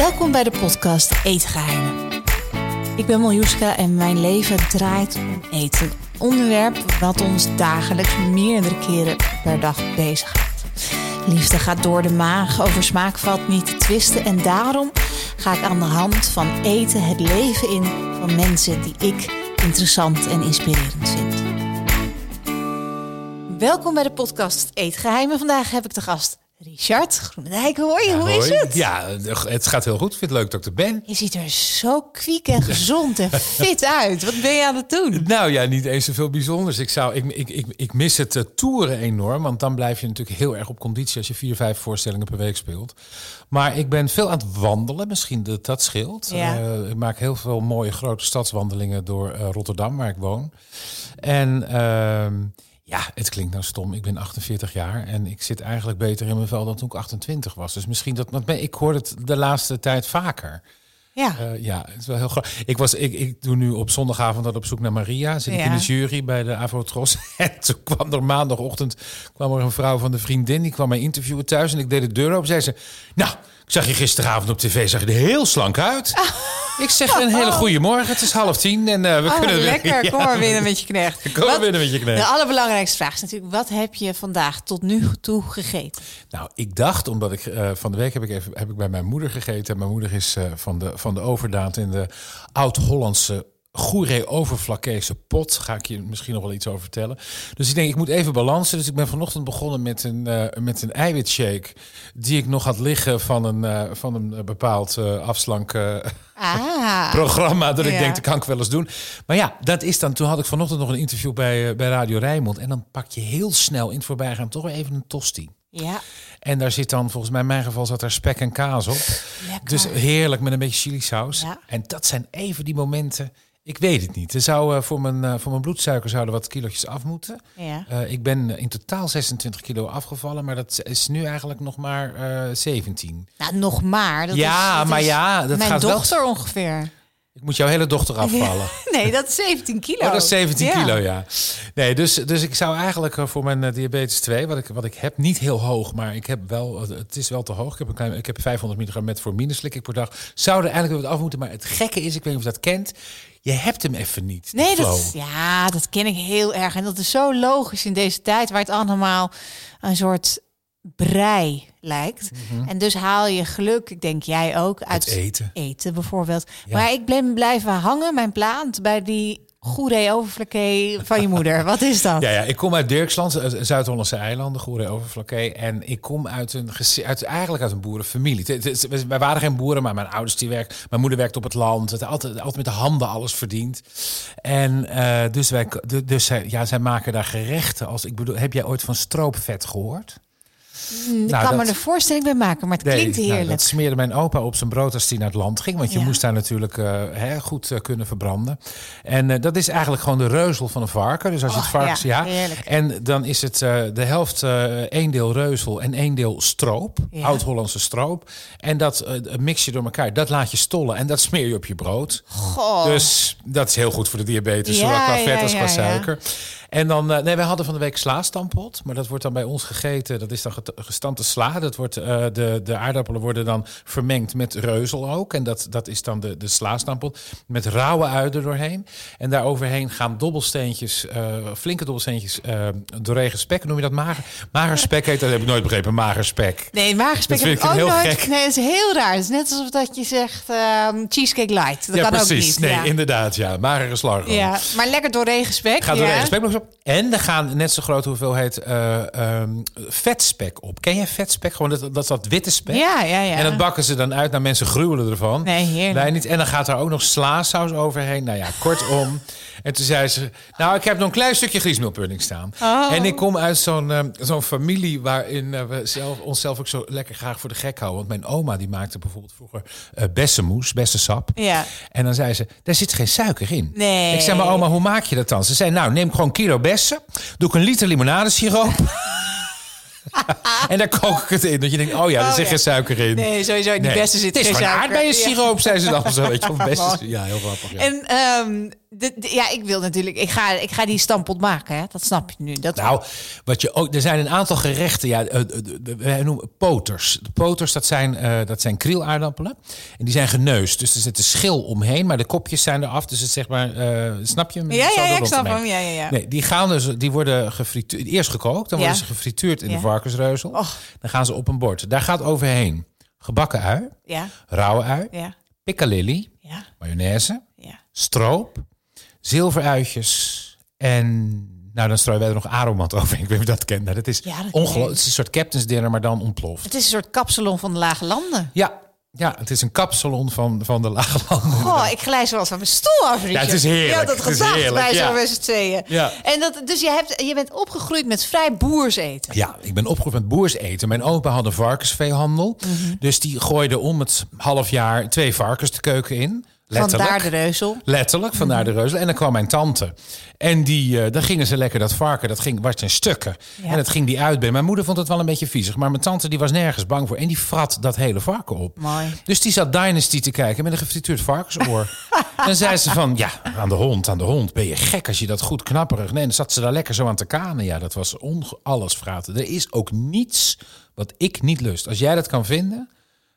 Welkom bij de podcast Eetgeheimen. Ik ben Miljuska en mijn leven draait om eten. Een onderwerp wat ons dagelijks meerdere keren per dag bezighoudt. Liefde gaat door de maag, over smaak valt niet te twisten. En daarom ga ik aan de hand van eten het leven in van mensen die ik interessant en inspirerend vind. Welkom bij de podcast Eetgeheimen. Vandaag heb ik de gast Richard Groen. Hoor je, hoe is het? Ja, het gaat heel goed. Ik vind het leuk dat ik er ben. Je ziet er zo kwiek en gezond en fit uit. Wat ben je aan het doen? Nou ja, niet eens zoveel bijzonders. Ik mis het toeren enorm. Want dan blijf je natuurlijk heel erg op conditie als je 4-5 voorstellingen per week speelt. Maar ik ben veel aan het wandelen. Misschien dat dat scheelt. Ja. Ik maak heel veel mooie grote stadswandelingen door Rotterdam, waar ik woon. En... ja, het klinkt nou stom. Ik ben 48 jaar en ik zit eigenlijk beter in mijn vel dan toen ik 28 was. Dus misschien dat... Want ik hoor het de laatste tijd vaker. Ja. Ja, het is wel heel grappig. Ik doe nu op zondagavond dat Op zoek naar Maria. Zit ik in de jury bij de AVROTROS. En toen kwam er maandagochtend een vrouw van de vriendin. Die kwam mij interviewen thuis en ik deed de deur open. Zei ze, nou, ik zag je gisteravond op tv, zag je er heel slank uit. Ah. Ik zeg een hele goede morgen. Het is 12:10 en we kunnen weer. Lekker, ja. Kom maar binnen met je knecht. De allerbelangrijkste vraag is natuurlijk: wat heb je vandaag tot nu toe gegeten? Nou, ik dacht, omdat ik van de week heb ik bij mijn moeder gegeten. Mijn moeder is van de overdaad in de Oud-Hollandse Goeree-Overflakkeese pot. Ga ik je misschien nog wel iets over vertellen. Dus ik denk, ik moet even balansen. Dus ik ben vanochtend begonnen met een eiwitshake die ik nog had liggen van een bepaald afslank programma. Dat ik denk, dat kan ik wel eens doen. Maar ja, dat is dan. Toen had ik vanochtend nog een interview bij Radio Rijnmond. En dan pak je heel snel in het voorbijgaan toch even een tosti. Ja. En daar zit dan, volgens mij in mijn geval, zat daar spek en kaas op. Lekker. Dus heerlijk met een beetje chilisaus. Ja. En dat zijn even die momenten. Ik weet het niet. Er zou voor mijn bloedsuiker zouden wat kilootjes af moeten. Ja. Ik ben in totaal 26 kilo afgevallen, maar dat is nu eigenlijk nog maar 17. Nou, nog maar. Dat mijn gaat dochter wel... ongeveer. Ik moet jouw hele dochter afvallen. Nee, dat is 17 kilo. Oh, dat is 17 kilo, ja. Nee, dus ik zou eigenlijk voor mijn diabetes 2, wat ik heb, niet heel hoog, maar ik heb wel, het is wel te hoog. Ik heb 500 milligram metformine slik ik per dag. Zou er eigenlijk wat af moeten, maar het gekke is, ik weet niet of je dat kent, je hebt hem even niet. Nee, dat ken ik heel erg. En dat is zo logisch in deze tijd, waar het allemaal een soort brei lijkt. Mm-hmm. En dus haal je geluk, ik denk jij ook, uit eten bijvoorbeeld. Ja. Maar ik ben blijven hangen, mijn plaat, bij die Goeree-Overflakkee van je moeder. Wat is dat? Ja, ik kom uit Dirksland, Zuid-Hollandse eilanden, Goeree-Overflakkee. En ik kom uit een boerenfamilie. Wij waren geen boeren, maar mijn ouders die werkten. Mijn moeder werkte op het land. Het altijd met de handen alles verdiend. En zij maken daar gerechten. Heb jij ooit van stroopvet gehoord? Ik kan me de voorstelling bij maken, maar het klinkt heerlijk. Dat smeerde mijn opa op zijn brood als hij naar het land ging. Want je moest daar natuurlijk goed kunnen verbranden. En dat is eigenlijk gewoon de reuzel van een varken. Dus als je het varkens... En dan is het de helft één deel reuzel en één deel stroop. Ja. Oud-Hollandse stroop. En dat mix je door elkaar. Dat laat je stollen en dat smeer je op je brood. Goh. Dus dat is heel goed voor de diabetes. Ja, zowel qua vet als qua suiker. Ja. En dan, wij hadden van de week slaastampot. Maar dat wordt dan bij ons gegeten. Dat is dan gestampte sla. Dat wordt, de aardappelen worden dan vermengd met reuzel ook. En dat is dan de slaastampot. Met rauwe ui er doorheen. En daaroverheen gaan flinke dobbelsteentjes doorheen spek. Noem je dat mager? Magerspek heet, dat heb ik nooit begrepen. Magerspek. Nee, magerspek dat vind ik ook heel nooit. Gek. Nee, dat is heel raar. Het is net alsof dat je zegt cheesecake light. Dat kan precies. Ook niet. Nee, inderdaad. Ja, magere slagroom. Ja, maar lekker doorheen spek. Gaat doorheen spek nog. En er gaan net zo grote hoeveelheid vetspek op. Ken jij vetspek? Gewoon dat witte spek. Ja. En dat bakken ze dan uit. Nou, mensen gruwelen ervan. Nee, heerlijk. Wij niet. En dan gaat er ook nog slaasaus overheen. Nou ja, kortom. En toen zei ze, nou, ik heb nog een klein stukje griesmeelpudding staan. Oh. En ik kom uit zo'n familie waarin we onszelf ook zo lekker graag voor de gek houden. Want mijn oma die maakte bijvoorbeeld vroeger bessenmoes, bessensap. Ja. En dan zei ze, daar zit geen suiker in. Nee. Ik zei, maar oma, hoe maak je dat dan? Ze zei, nou, neem gewoon kilo bessen. Doe ik 1 liter limonadesiroop. En daar kook ik het in. Dat je denkt, er zit geen suiker in. Nee, sowieso. Die bessen zit geen suiker. Het is gewoon aardbeiensiroop, zei ze dan. Zo, weet je, of bessen, ja, heel grappig. Ja. En Ik wil natuurlijk... Ik ga die stampot maken, hè? Dat snap je nu. Dat wat je ook... Er zijn een aantal gerechten... Ja, wij noemen poters. De poters, dat zijn krielaardappelen. En die zijn geneusd. Dus er zit een schil omheen, maar de kopjes zijn eraf. Dus het zeg maar... snap je hem? Ja, ik snap hem. Ja. Nee, die worden gefrituurd. Eerst gekookt, dan worden ze gefrituurd in de varkensreuzel. Och. Dan gaan ze op een bord. Daar gaat overheen gebakken ui, rauwe ui, piccalilli, mayonaise, stroop, zilveruitjes en... Nou, dan strooien wij er nog aromat over. Ik weet niet of dat kent. Dat is ongelooflijk. Het is een soort captain's dinner, maar dan ontploft. Het is een soort kapsalon van de Lage Landen. Ja, het is een kapsalon van de Lage Landen. Oh, ik glij zoals van mijn stoel af, Richard. Ja, het is heerlijk. Ja, dat gedacht bij zo'n z'n tweeën. Ja. En dus je bent opgegroeid met vrij boers eten. Ja, ik ben opgegroeid met boers eten. Mijn opa had een varkensveehandel. Mm-hmm. Dus die gooide om het half jaar 2 varkens de keuken in. Vandaar de reuzel. Letterlijk, vandaar de reuzel. En dan kwam mijn tante. En dan gingen ze lekker dat varken, was in stukken. Ja. En dat ging die uitbenen. Mijn moeder vond het wel een beetje viezig. Maar mijn tante die was nergens bang voor. En die vrat dat hele varken op. Mooi. Dus die zat Dynasty te kijken met een gefrituurd varkensoor. En dan zei ze van, aan de hond. Ben je gek als je dat goed knapperig... Nee, dan zat ze daar lekker zo aan te kanen. Ja, dat was alles vraten. Er is ook niets wat ik niet lust. Als jij dat kan vinden...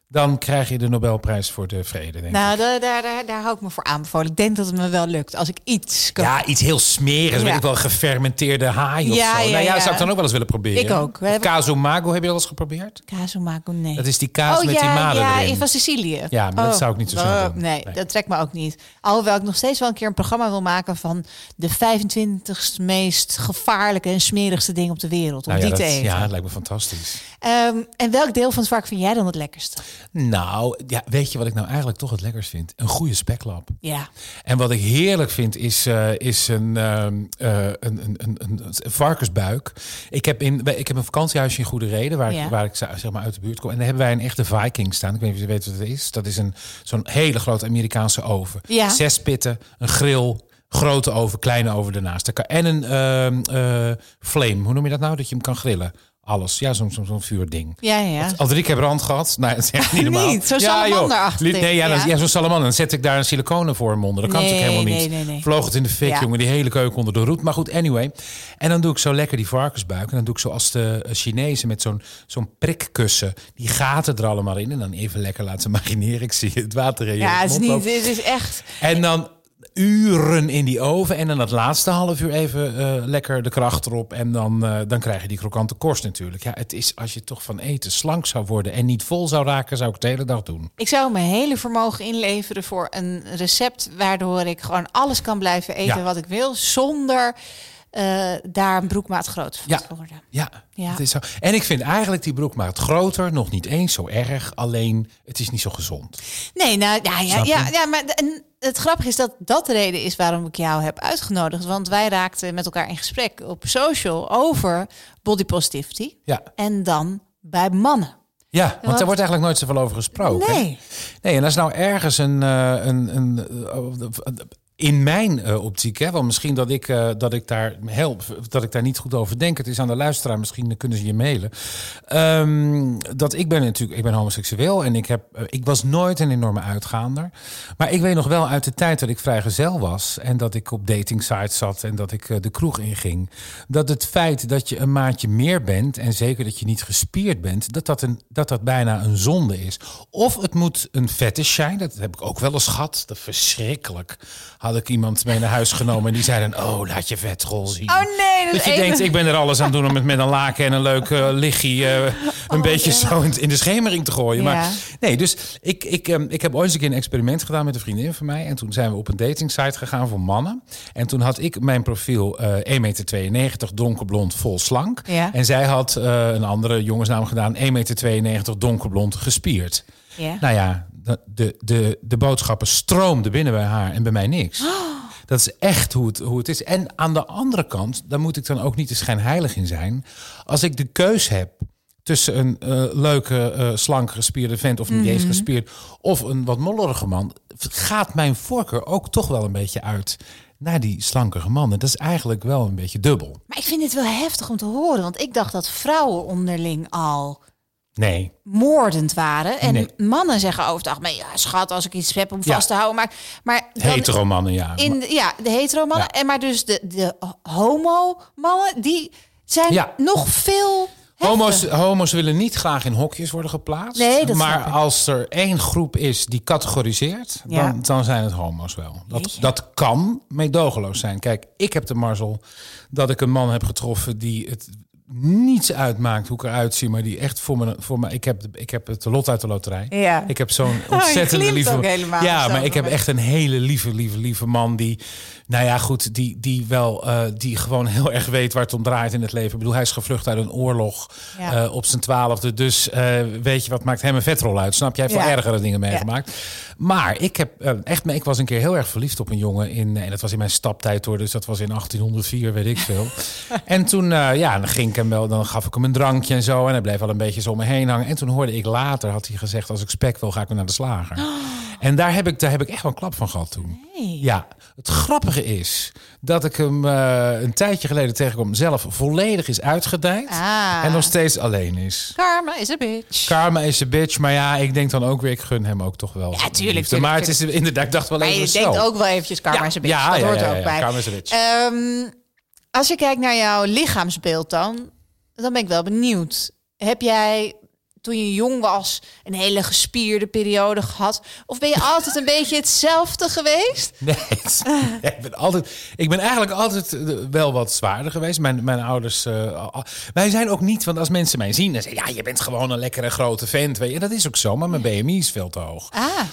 Dan krijg je de Nobelprijs voor de vrede, denk ik. Nou, daar hou ik me voor aanbevolen. Ik denk dat het me wel lukt als ik iets kan. Ja, iets heel smerigs. Ja. Weet ik wel, gefermenteerde haai of zo. Zou ik dan ook wel eens willen proberen. Ik ook. Casu mago, heb je dat eens geprobeerd? Casu mago, nee. Dat is die kaas met die maden erin. Ja, van Sicilië. Ja, maar dat zou ik niet zo snel doen. Nee, dat trekt me ook niet. Alhoewel ik nog steeds wel een keer een programma wil maken... van de 25 meest gevaarlijke en smerigste dingen op de wereld. Om te eten. Ja, dat lijkt me fantastisch. En welk deel van het vark vind jij dan het lekkerste? Nou, weet je wat ik nou eigenlijk toch het lekkers vind? Een goede speklap. Ja. En wat ik heerlijk vind is een varkensbuik. Ik heb een vakantiehuisje in Goeree, waar ik zeg maar uit de buurt kom. En daar hebben wij een echte Viking staan. Ik weet niet of je weet wat het is. Dat is zo'n hele grote Amerikaanse oven. Ja. 6 pitten, een grill... Grote oven, kleine oven daarnaast. En een flame. Hoe noem je dat nou? Dat je hem kan grillen. Alles. Ja, zo'n vuurding. Ja. Al 3 keer brand gehad. Nou, dat is echt niet normaal. Niet, zo'n salamander achter. Nee, zo'n salamander. Dan zet ik daar een siliconen vorm onder. Dat kan natuurlijk helemaal niet. Nee. Vloog het in de fik, jongen. Die hele keuken onder de roet. Maar goed, anyway. En dan doe ik zo lekker die varkensbuik. En dan doe ik zoals de Chinezen met zo'n prikkussen. Die gaten er allemaal in. En dan even lekker laten marineren. Ik zie het water in je mond. Ja, het is echt... En dan... uren in die oven en dan dat laatste half uur even lekker de kracht erop en dan krijg je die krokante korst natuurlijk. Ja, het is als je toch van eten slank zou worden en niet vol zou raken, zou ik het de hele dag doen. Ik zou mijn hele vermogen inleveren voor een recept waardoor ik gewoon alles kan blijven eten wat ik wil zonder daar een broekmaat groot van te worden. Ja. Dat is zo. En ik vind eigenlijk die broekmaat groter nog niet eens zo erg, alleen het is niet zo gezond. Nee, nou ja, maar... Het grappige is dat de reden is waarom ik jou heb uitgenodigd. Want wij raakten met elkaar in gesprek op social over body positivity. Ja. En dan bij mannen. Ja, want daar wordt eigenlijk nooit zoveel over gesproken. Nee, en als nou ergens in mijn optiek, hè, want misschien dat ik daar niet goed over denk. Het is aan de luisteraar, misschien kunnen ze je mailen. Dat ik ben homoseksueel en ik was nooit een enorme uitgaander. Maar ik weet nog wel uit de tijd dat ik vrijgezel was en dat ik op datingsites zat en dat ik de kroeg inging. Dat het feit dat je een maatje meer bent en zeker dat je niet gespierd bent, dat bijna een zonde is. Of het moet een fetish zijn, dat heb ik ook wel eens gehad, dat verschrikkelijk. Had ik iemand mee naar huis genomen en die zei dan... oh, laat je vetrol zien. Oh nee, dat je denkt, ik ben er alles aan doen om het met een laken en een leuk liggie... zo in de schemering te gooien. Ja. Maar nee, dus ik heb ooit eens een keer een experiment gedaan met een vriendin van mij. En toen zijn we op een datingsite gegaan voor mannen. En toen had ik mijn profiel 1,92 meter, donkerblond, vol slank. Ja. En zij had een andere jongensnaam gedaan, 1,92 meter, donkerblond, gespierd. Ja. Nou ja... De boodschappen stroomden binnen bij haar en bij mij niks. Oh. Dat is echt hoe het is. En aan de andere kant, daar moet ik dan ook niet te schijnheilig in zijn. Als ik de keus heb tussen een leuke, slank gespierde vent... of niet eens gespierd, of een wat mollerige man... gaat mijn voorkeur ook toch wel een beetje uit... naar die slankere mannen. Dat is eigenlijk wel een beetje dubbel. Maar ik vind dit wel heftig om te horen. Want ik dacht dat vrouwen onderling al... Nee. Moordend waren. En mannen zeggen overdag, maar ja, schat, als ik iets heb om vast te houden. Maar heteromannen, ja. De heteromannen. Ja. En maar dus de homo-mannen, die zijn nog veel... Homo's willen niet graag in hokjes worden geplaatst. Nee, dat maar als er één groep is die categoriseert, dan zijn het homo's wel. Dat kan meedogenloos zijn. Kijk, ik heb de mazzel dat ik een man heb getroffen die het niets uitmaakt hoe ik eruit zie, maar die echt voor me ik heb het lot uit de loterij. Ja. Ik heb zo'n ontzettend lieve... maar ik heb echt een hele lieve man die... Nou ja, goed, die gewoon heel erg weet waar het om draait in het leven. Ik bedoel, hij is gevlucht uit een oorlog op zijn 12e. Dus weet je wat, maakt hem een vetrol uit. Snap je? Hij heeft wel ergere dingen meegemaakt. Ja. Maar ik heb ik was een keer heel erg verliefd op een jongen. En dat was in mijn staptijd hoor, dus dat was in 1804, weet ik veel. En toen, dan ging ik hem wel, dan gaf ik hem een drankje en zo. En hij bleef wel een beetje zo om me heen hangen. En toen hoorde ik later, had hij gezegd, als ik spek wil, ga ik me naar de slager. Oh. En daar heb ik echt wel een klap van gehad toen. Nee. Ja, het grappige is dat ik hem een tijdje geleden tegenkom, zelf volledig is uitgedijd en nog steeds alleen is. Karma is a bitch. Maar ja, ik denk dan ook weer, ik gun hem ook toch wel. Ja, tuurlijk. Maar het is inderdaad, ik dacht wel even zo. Maar je denkt ook wel eventjes, karma is a bitch. Ja, dat hoort er ook bij. Karma is a bitch. Als je kijkt naar jouw lichaamsbeeld dan ben ik wel benieuwd. Heb jij... toen je jong was, een hele gespierde periode gehad? Of ben je altijd een beetje hetzelfde geweest? Nee, ik ben eigenlijk altijd wel wat zwaarder geweest. Mijn ouders... wij zijn ook niet, want als mensen mij zien... dan zeggen je bent gewoon een lekkere grote vent. Weet je. En dat is ook zo, maar mijn BMI is veel te hoog.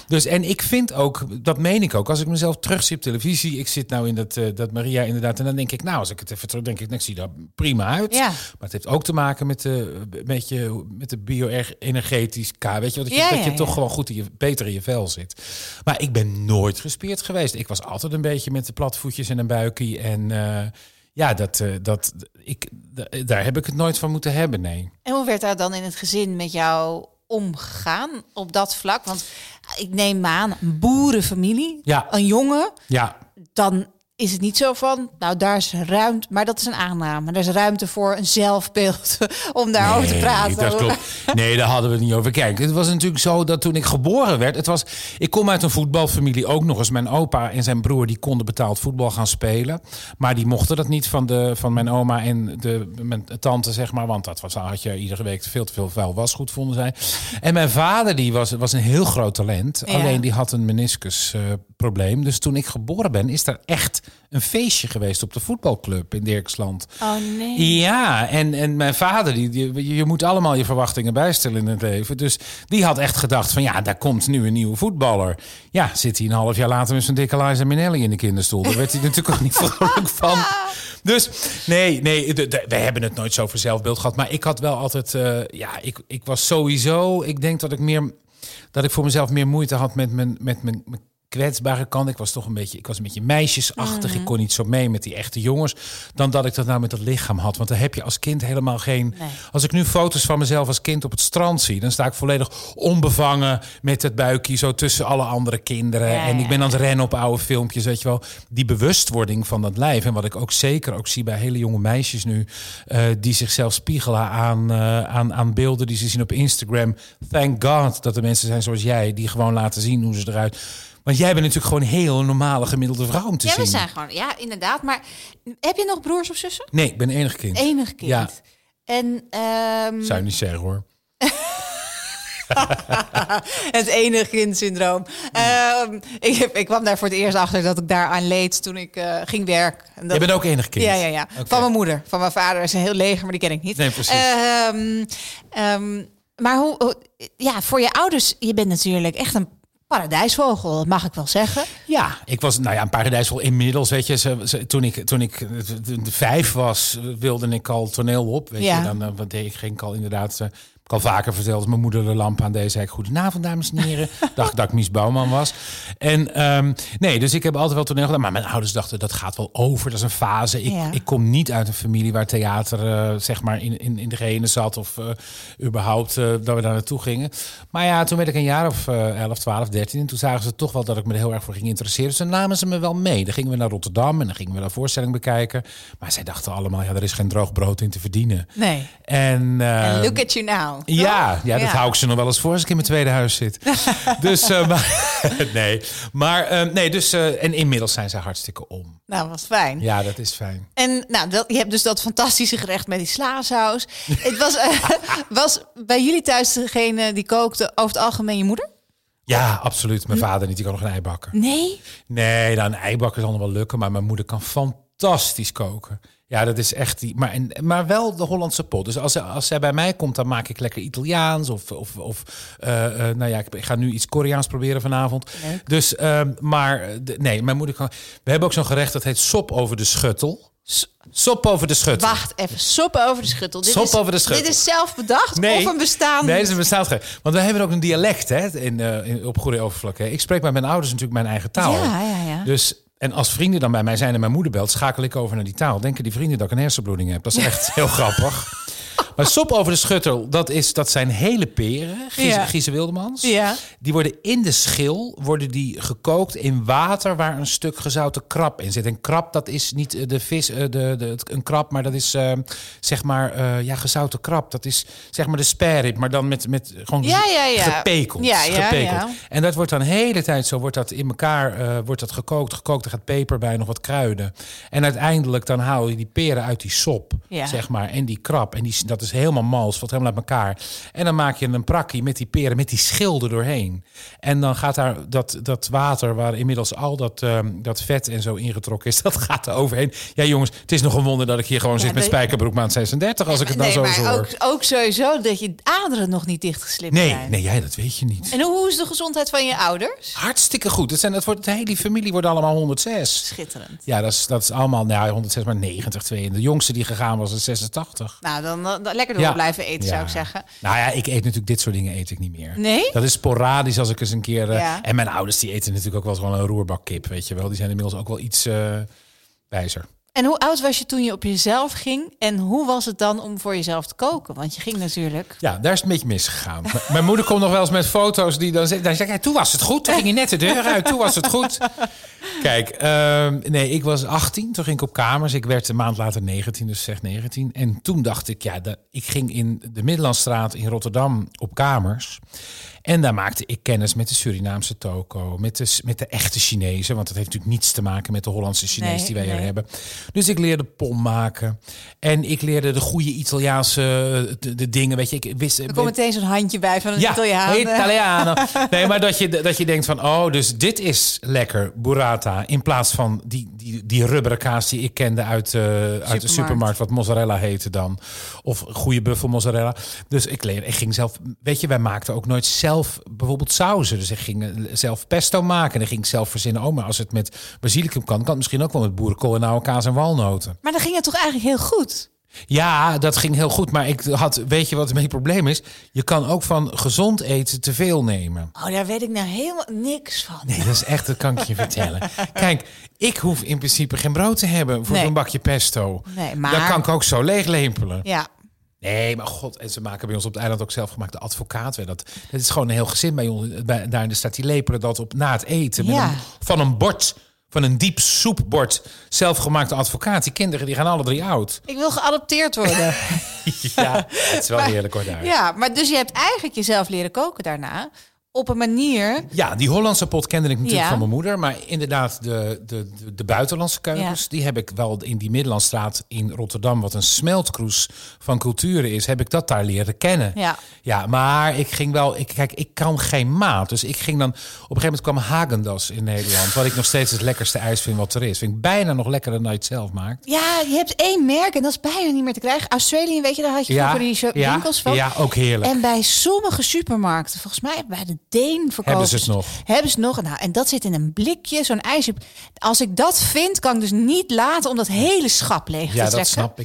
Dus, en ik vind ook, dat meen ik ook... als ik mezelf terugzie op televisie... ik zit nou in dat Maria inderdaad... en dan denk ik, nou, als ik het even terug... denk ik, ik zie daar prima uit. Ja. Maar het heeft ook te maken met de bio- energetisch K, weet je, dat je toch gewoon goed beter in je vel zit. Maar ik ben nooit gespierd geweest. Ik was altijd een beetje met de platvoetjes en een buikie. En daar heb ik het nooit van moeten hebben, nee. En hoe werd daar dan in het gezin met jou omgegaan op dat vlak? Want ik neem aan, een boerenfamilie, een jongen, dan... is het niet zo van, nou daar is ruimte, maar dat is een aanname. Er is ruimte voor een zelfbeeld om daarover te praten. Dat klopt. Nee, daar hadden we het niet over. Kijk, het was natuurlijk zo dat toen ik geboren werd, ik kom uit een voetbalfamilie ook nog eens. Mijn opa en zijn broer die konden betaald voetbal gaan spelen, maar die mochten dat niet van mijn oma en mijn tante, zeg maar, want had je iedere week veel te veel vuil wasgoed, vonden zij. En mijn vader die was een heel groot talent, alleen die had een meniscusprobleem. Dus toen ik geboren ben, is er echt een feestje geweest op de voetbalclub in Dirksland. Oh nee. Ja, en mijn vader, je moet allemaal je verwachtingen bijstellen in het leven. Dus die had echt gedacht van daar komt nu een nieuwe voetballer. Ja, zit hij een half jaar later met zo'n dikke Liza Minnelli in de kinderstoel. Daar werd hij natuurlijk ook niet vrolijk van. Dus nee, we hebben het nooit zo voor zelfbeeld gehad. Maar ik had wel altijd, ik was sowieso, ik denk dat ik voor mezelf meer moeite had met mijn kwetsbare kant. Ik was een beetje meisjesachtig. Mm-hmm. Ik kon niet zo mee met die echte jongens dan dat ik dat nou met dat lichaam had. Want daar heb je als kind helemaal geen... Nee. Als ik nu foto's van mezelf als kind op het strand zie, dan sta ik volledig onbevangen met het buikje zo tussen alle andere kinderen. Ja, en ik ben aan het rennen op oude filmpjes, weet je wel. Die bewustwording van dat lijf. En wat ik ook zeker ook zie bij hele jonge meisjes nu, die zichzelf spiegelen aan beelden die ze zien op Instagram. Thank God dat er mensen zijn zoals jij die gewoon laten zien hoe ze eruit... Want jij bent natuurlijk gewoon een heel normale gemiddelde vrouw om te zien. Ja, we zijn gewoon, inderdaad. Maar heb je nog broers of zussen? Nee, ik ben enig kind. Ja. En zou je niet zeggen, hoor. Het enige kindsyndroom. Ik kwam daar voor het eerst achter dat ik daaraan leed toen ik ging werken. Je bent ook enig kind? Ja. Okay. Van mijn moeder. Van mijn vader is een heel leger, maar die ken ik niet. Nee, precies. Maar hoe? Ja, voor je ouders, je bent natuurlijk echt een paradijsvogel, dat mag ik wel zeggen. Ja, ik was een paradijsvogel inmiddels. Weet je, toen ik 5 was, wilde ik al toneel op. Weet je, want ik ging al inderdaad... Ik al vaker verteld, mijn moeder de lamp aan deed, zei ik goedenavond dames en heren. Dacht dat ik Mies Bouwman was. En dus ik heb altijd wel toneel gedaan. Maar mijn ouders dachten, dat gaat wel over, dat is een fase. Ik kom niet uit een familie waar theater zeg maar in de genen zat. Of überhaupt dat we daar naartoe gingen. Maar ja, toen werd ik een jaar of 11, 12, 13. En toen zagen ze toch wel dat ik me er heel erg voor ging interesseren. Dus dan namen ze me wel mee. Dan gingen we naar Rotterdam en dan gingen we daar voorstelling bekijken. Maar zij dachten allemaal, er is geen droog brood in te verdienen. Nee. En look at you now. lang. Ja, dat hou ik ze nog wel eens voor als ik in mijn tweede huis zit. Dus, en inmiddels zijn ze hartstikke om. Nou, wat fijn. Ja, dat is fijn. En nou, je hebt dus dat fantastische gerecht met die slaasaus. Het was bij jullie thuis degene die kookte over het algemeen je moeder? Ja, absoluut. Mijn vader niet, die kan nog een ei bakken. Nee? Nee, nou, een ei bakken zal nog wel lukken, maar mijn moeder kan fantastisch koken. Ja, dat is echt die. Maar wel de Hollandse pot. Dus als zij bij mij komt, dan maak ik lekker Italiaans. Ik ga nu iets Koreaans proberen vanavond. Leuk. Dus, mijn moeder kan. We hebben ook zo'n gerecht dat heet sop over de schuttel. Sop over de schuttel. Wacht even, sop over de schuttel. Dit is zelf bedacht of een bestaand? Nee, dit is een bestaand gerecht. Want we hebben ook een dialect op Goeree-Overflakkee. Ik spreek met mijn ouders natuurlijk mijn eigen taal. Ja. Dus... En als vrienden dan bij mij zijn en mijn moeder belt, schakel ik over naar die taal. Denken die vrienden dat ik een hersenbloeding heb. Dat is echt heel grappig. Maar sop over de schuttel, dat zijn hele peren. Giese Wildemans. Ja. Die worden in de schil gekookt in water waar een stuk gezouten krab in zit. En krab, dat is niet de vis, een krab, maar dat is gezouten krab. Dat is zeg maar de sperrip, maar dan met gewoon gepekeld. Ja. En dat wordt dan de hele tijd zo, wordt dat in elkaar gekookt. Er gaat peper bij, nog wat kruiden. En uiteindelijk dan haal je die peren uit die sop, zeg maar, en die krab. En dat is helemaal mals, valt helemaal uit elkaar. En dan maak je een prakkie met die peren, met die schil doorheen. En dan gaat daar dat water, waar inmiddels al dat vet en zo ingetrokken is, dat gaat er overheen. Ja jongens, het is nog een wonder dat ik hier gewoon zit met spijkerbroek maand 36, als ik het nou zo hoor. Ook sowieso dat je aderen nog niet dichtgeslipt zijn. Nee, dat weet je niet. En hoe is de gezondheid van je ouders? Hartstikke goed. De hele familie wordt allemaal 106. Schitterend. Ja, dat is allemaal 106, maar 90, 92. De jongste die gegaan was een 86. Nou, dan lekker door blijven eten, zou ik zeggen. Nou ja, ik eet natuurlijk dit soort dingen eet ik niet meer. Nee? Dat is sporadisch als ik eens een keer... En mijn ouders die eten natuurlijk ook wel eens gewoon een roerbakkip, weet je wel. Die zijn inmiddels ook wel iets wijzer. En hoe oud was je toen je op jezelf ging? En hoe was het dan om voor jezelf te koken? Want je ging natuurlijk... Ja, daar is het een beetje misgegaan. Mijn moeder komt nog wel eens met foto's die dan zegt... toen was het goed. Toen ging je net de deur uit. Toen was het goed. Kijk, ik was 18. Toen ging ik op kamers. Ik werd een maand later 19, dus zeg 19. En toen dacht ik, ik ging in de Middellandstraat in Rotterdam op kamers... En daar maakte ik kennis met de Surinaamse toko, met de echte Chinezen. Want dat heeft natuurlijk niets te maken met de Hollandse Chinees die wij hier hebben. Dus ik leerde pom maken. En ik leerde de goede Italiaanse de dingen. Weet je, ik wist... Er komt meteen zo'n handje bij van een Italiano. Nee, maar dat je denkt van, dus dit is lekker burrata. In plaats van die rubberen kaas die ik kende uit de supermarkt. Wat mozzarella heette dan. Of goede buffelmozzarella. Dus ik ging zelf... Weet je, wij maakten ook nooit zelf bijvoorbeeld sauzen. Dus ik ging zelf pesto maken. En dan ging ik zelf verzinnen. Maar als het met basilicum kan het misschien ook wel met boerenkool en oude kaas en walnoten. Maar dan ging het toch eigenlijk heel goed? Ja, dat ging heel goed. Maar ik had, weet je wat mijn probleem is? Je kan ook van gezond eten te veel nemen. Daar weet ik nou helemaal niks van. Nee, dat is echt, dat kan ik je vertellen. Kijk, ik hoef in principe geen brood te hebben voor zo'n bakje pesto. Nee, maar... Dat kan ik ook zo leeglempelen. Ja. Nee, maar god, en ze maken bij ons op het eiland ook zelfgemaakte advocaat. Dat is gewoon een heel gezin bij ons. Daar in de stad, die lepelen dat op na het eten. Ja. Van een bord, van een diep soepbord, zelfgemaakte advocaat. Die kinderen die gaan alle drie oud. Ik wil geadopteerd worden. Ja, het is wel heerlijk hoor daar. Ja, maar dus je hebt eigenlijk jezelf leren koken daarna... Op een manier... Ja, die Hollandse pot kende ik natuurlijk van mijn moeder. Maar inderdaad, de buitenlandse keukens... Die heb ik wel in die Middellandstraat in Rotterdam... wat een smeltkroes van culturen is... heb ik dat daar leren kennen. Ja, maar ik ging wel... Ik kan geen maat. Dus ik ging dan... Op een gegeven moment kwam Hagendas in Nederland... wat ik nog steeds het lekkerste ijs vind wat er is. Vind ik bijna nog lekkerder dan je het zelf maakt. Ja, je hebt één merk en dat is bijna niet meer te krijgen. Australië, weet je, daar had je voor die winkels van. Ja, ook heerlijk. En bij sommige supermarkten, volgens mij bij de Deen verkopen. Hebben ze het nog? Nou, en dat zit in een blikje, zo'n ijsje. Als ik dat vind, kan ik dus niet laten om dat hele schap leeg te trekken. Ja,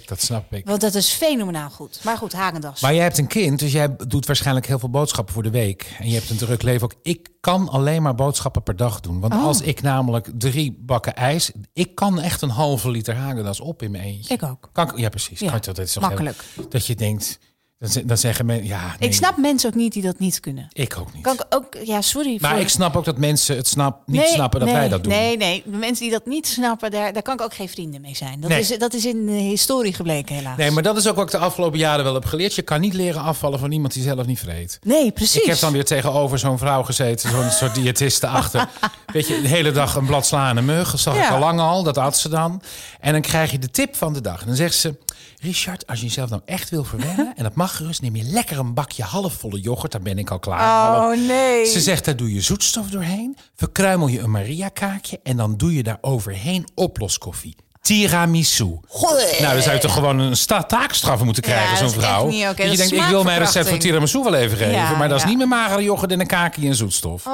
dat snap ik. Want dat is fenomenaal goed. Maar goed, Hagendas. Maar jij hebt een kind, dus jij doet waarschijnlijk heel veel boodschappen voor de week. En je hebt een druk leven ook. Ik kan alleen maar boodschappen per dag doen. Want als ik namelijk 3 bakken ijs... Ik kan echt een halve liter Hagendas op in mijn eentje. Ik ook. Ja, precies. Ja, dat is makkelijk. Dat je denkt... Dan zeggen mensen, ja... Nee. Ik snap mensen ook niet die dat niet kunnen. Ik ook niet. Kan ik ook, ja, sorry. Maar ik snap ook dat mensen het niet snappen dat wij dat doen. Nee, mensen die dat niet snappen, daar kan ik ook geen vrienden mee zijn. Dat is in de historie gebleken, helaas. Nee, maar dat is ook wat ik de afgelopen jaren wel heb geleerd. Je kan niet leren afvallen van iemand die zelf niet vreet. Nee, precies. Ik heb dan weer tegenover zo'n vrouw gezeten, zo'n soort diëtiste achter. Weet je, de hele dag een blad slaande mug. Dat zag ik al lang al, dat had ze dan. En dan krijg je de tip van de dag. En dan zegt ze... Richard, als je jezelf nou echt wil verwennen... en dat mag gerust, neem je lekker een bakje halfvolle yoghurt. Daar ben ik al klaar. Nee. Ze zegt, daar doe je zoetstof doorheen. Verkruimel je een Maria-kaakje... en dan doe je daar overheen oploskoffie. Tiramisu. Goeie. Nou, dan zou je toch gewoon een taakstraf moeten krijgen, ja, zo'n vrouw. Niet okay. Je denkt, ik wil mijn recept voor tiramisu wel even geven... Ja, maar dat is niet meer magere yoghurt en een kaakje en zoetstof.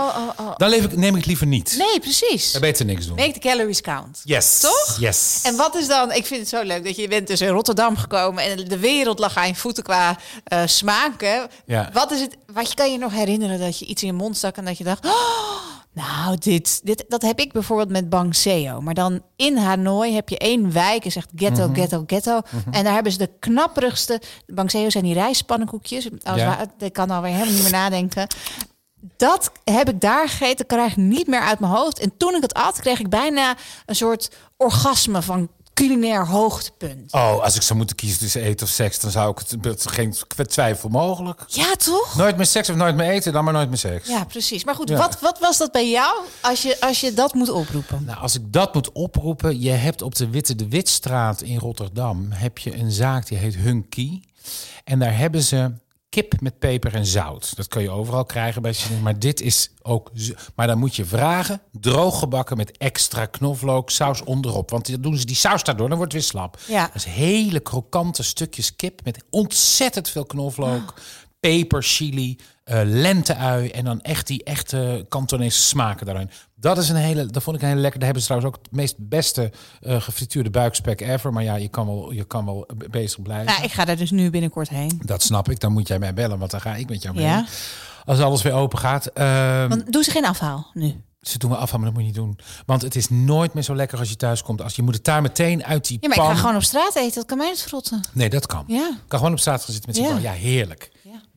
Dan neem ik liever niet. Nee, precies. Dan beter niks doen. Make the calories count. Yes. Toch? Yes. En wat is dan... Ik vind het zo leuk dat je bent dus in Rotterdam gekomen... en de wereld lag aan je voeten qua smaken. Ja. Wat is het... Wat kan je nog herinneren dat je iets in je mond stak... en dat je dacht... Nou, dat heb ik bijvoorbeeld met Bangseo. Maar dan in Hanoi heb je één wijk, is echt ghetto, mm-hmm. ghetto, ghetto. Mm-hmm. En daar hebben ze de knapperigste... Bangseo zijn die rijstpannenkoekjes. Ik kan alweer helemaal niet meer nadenken. Dat heb ik daar gegeten, dat krijg ik niet meer uit mijn hoofd. En toen ik het at, kreeg ik bijna een soort orgasme van... culinair hoogtepunt. Oh, als ik zou moeten kiezen tussen eten of seks... dan zou ik het geen twijfel mogelijk. Ja, toch? Nooit meer seks of nooit meer eten, dan maar nooit meer seks. Ja, precies. Maar goed, ja. Wat was dat bij jou als je dat moet oproepen? Nou, als ik dat moet oproepen... je hebt op de Witstraat in Rotterdam... heb je een zaak die heet Hunky. En daar hebben ze... kip met peper en zout. Dat kun je overal krijgen bij Chinees. Maar dit is ook... Maar dan moet je vragen. Droog gebakken met extra knoflook, saus onderop. Want dan doen ze die saus daardoor, dan wordt het weer slap. Ja. Dat is hele krokante stukjes kip met ontzettend veel knoflook. Oh. Peper, chili, lente-ui. En dan echt die echte Kantonese smaken daarin. Dat vond ik een hele lekker. Daar hebben ze trouwens ook het meest beste gefrituurde buikspek ever. Maar ja, je kan wel bezig blijven. Nou, ik ga daar dus nu binnenkort heen. Dat snap ik. Dan moet jij mij bellen, want dan ga ik met jou mee. Ja. Als alles weer open gaat. Want doen ze geen afhaal nu? Ze doen wel afhaal, maar dat moet je niet doen. Want het is nooit meer zo lekker als je thuis komt. Als je moet het daar meteen uit die pan... Ja, maar ik ga gewoon op straat eten. Dat kan mij niet verrotten. Nee, dat kan. Ja. Ik kan gewoon op straat gaan zitten met z'n pan. Ja, heerlijk.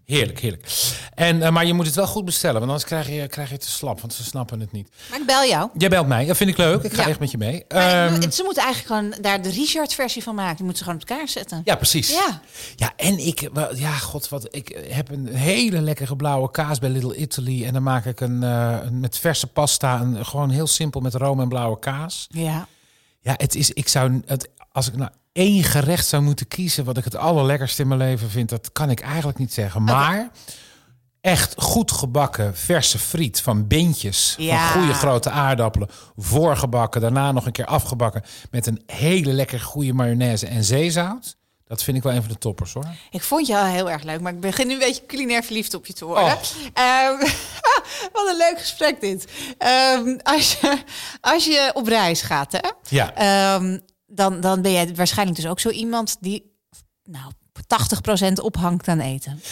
Heerlijk, heerlijk. Maar je moet het wel goed bestellen, want anders krijg je te slap. Want ze snappen het niet. Maar ik bel jou. Jij belt mij, dat vind ik leuk. Ik ga echt met je mee. Ze moeten eigenlijk gewoon daar de Richard-versie van maken. Die moeten ze gewoon op elkaar zetten. Ja, precies. Ja, en ik... Ik heb een hele lekkere blauwe kaas bij Little Italy. En dan maak ik met verse pasta. Gewoon heel simpel met room en blauwe kaas. Ja. Ja, het is... Als ik nou één gerecht zou moeten kiezen... wat ik het allerlekkerste in mijn leven vind... dat kan ik eigenlijk niet zeggen. Maar echt goed gebakken verse friet van bintjes... van goede grote aardappelen, voorgebakken... daarna nog een keer afgebakken... met een hele lekker goede mayonaise en zeezout... Dat vind ik wel een van de toppers, hoor. Ik vond je al heel erg leuk, maar ik begin nu een beetje culinair verliefd op je te worden. Oh. Wat een leuk gesprek dit. Als je op reis gaat, hè? Ja. Dan ben jij waarschijnlijk dus ook zo iemand die 80% ophangt aan eten.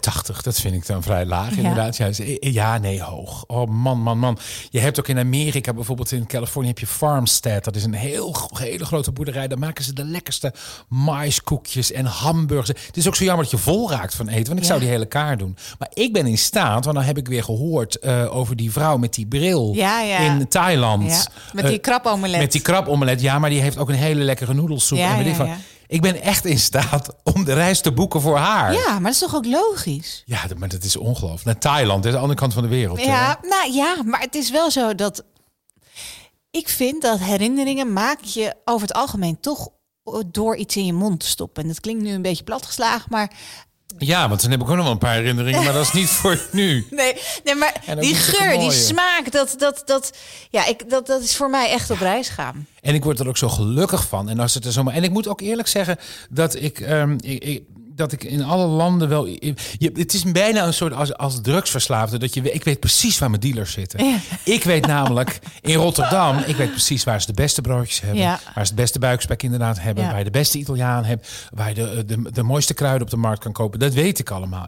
80, dat vind ik dan vrij laag, inderdaad. Ja, nee, hoog. Oh, man. Je hebt ook in Amerika, bijvoorbeeld in Californië... heb je Farmstead, dat is een hele grote boerderij. Daar maken ze de lekkerste maiskoekjes en hamburgers. Het is ook zo jammer dat je vol raakt van eten... want ik zou die hele kaart doen. Maar ik ben in staat, want dan heb ik weer gehoord... over die vrouw met die bril in Thailand. Ja. Met die krabomelet. Ja, maar die heeft ook een hele lekkere noedelsoep. Ja, en ik ben echt in staat om de reis te boeken voor haar. Ja, maar dat is toch ook logisch? Ja, maar dat is ongelooflijk. Naar Thailand, dat is de andere kant van de wereld. Ja, maar het is wel zo dat... Ik vind dat herinneringen maak je over het algemeen toch door iets in je mond te stoppen. En dat klinkt nu een beetje platgeslagen, maar... Ja, want dan heb ik ook nog wel een paar herinneringen, maar dat is niet voor nu. Nee, maar die geur, die smaak, dat is voor mij echt op reis gaan. En ik word er ook zo gelukkig van. En als het er zomaar... En ik moet ook eerlijk zeggen dat ik in alle landen wel... Het is bijna een soort als drugsverslaafde. Ik weet precies waar mijn dealers zitten. Ja. Ik weet namelijk in Rotterdam... Ik weet precies waar ze de beste broodjes hebben. Ja. Waar ze het beste buikspek inderdaad hebben. Ja. Waar je de beste Italiaan hebt. Waar je de mooiste kruiden op de markt kan kopen. Dat weet ik allemaal.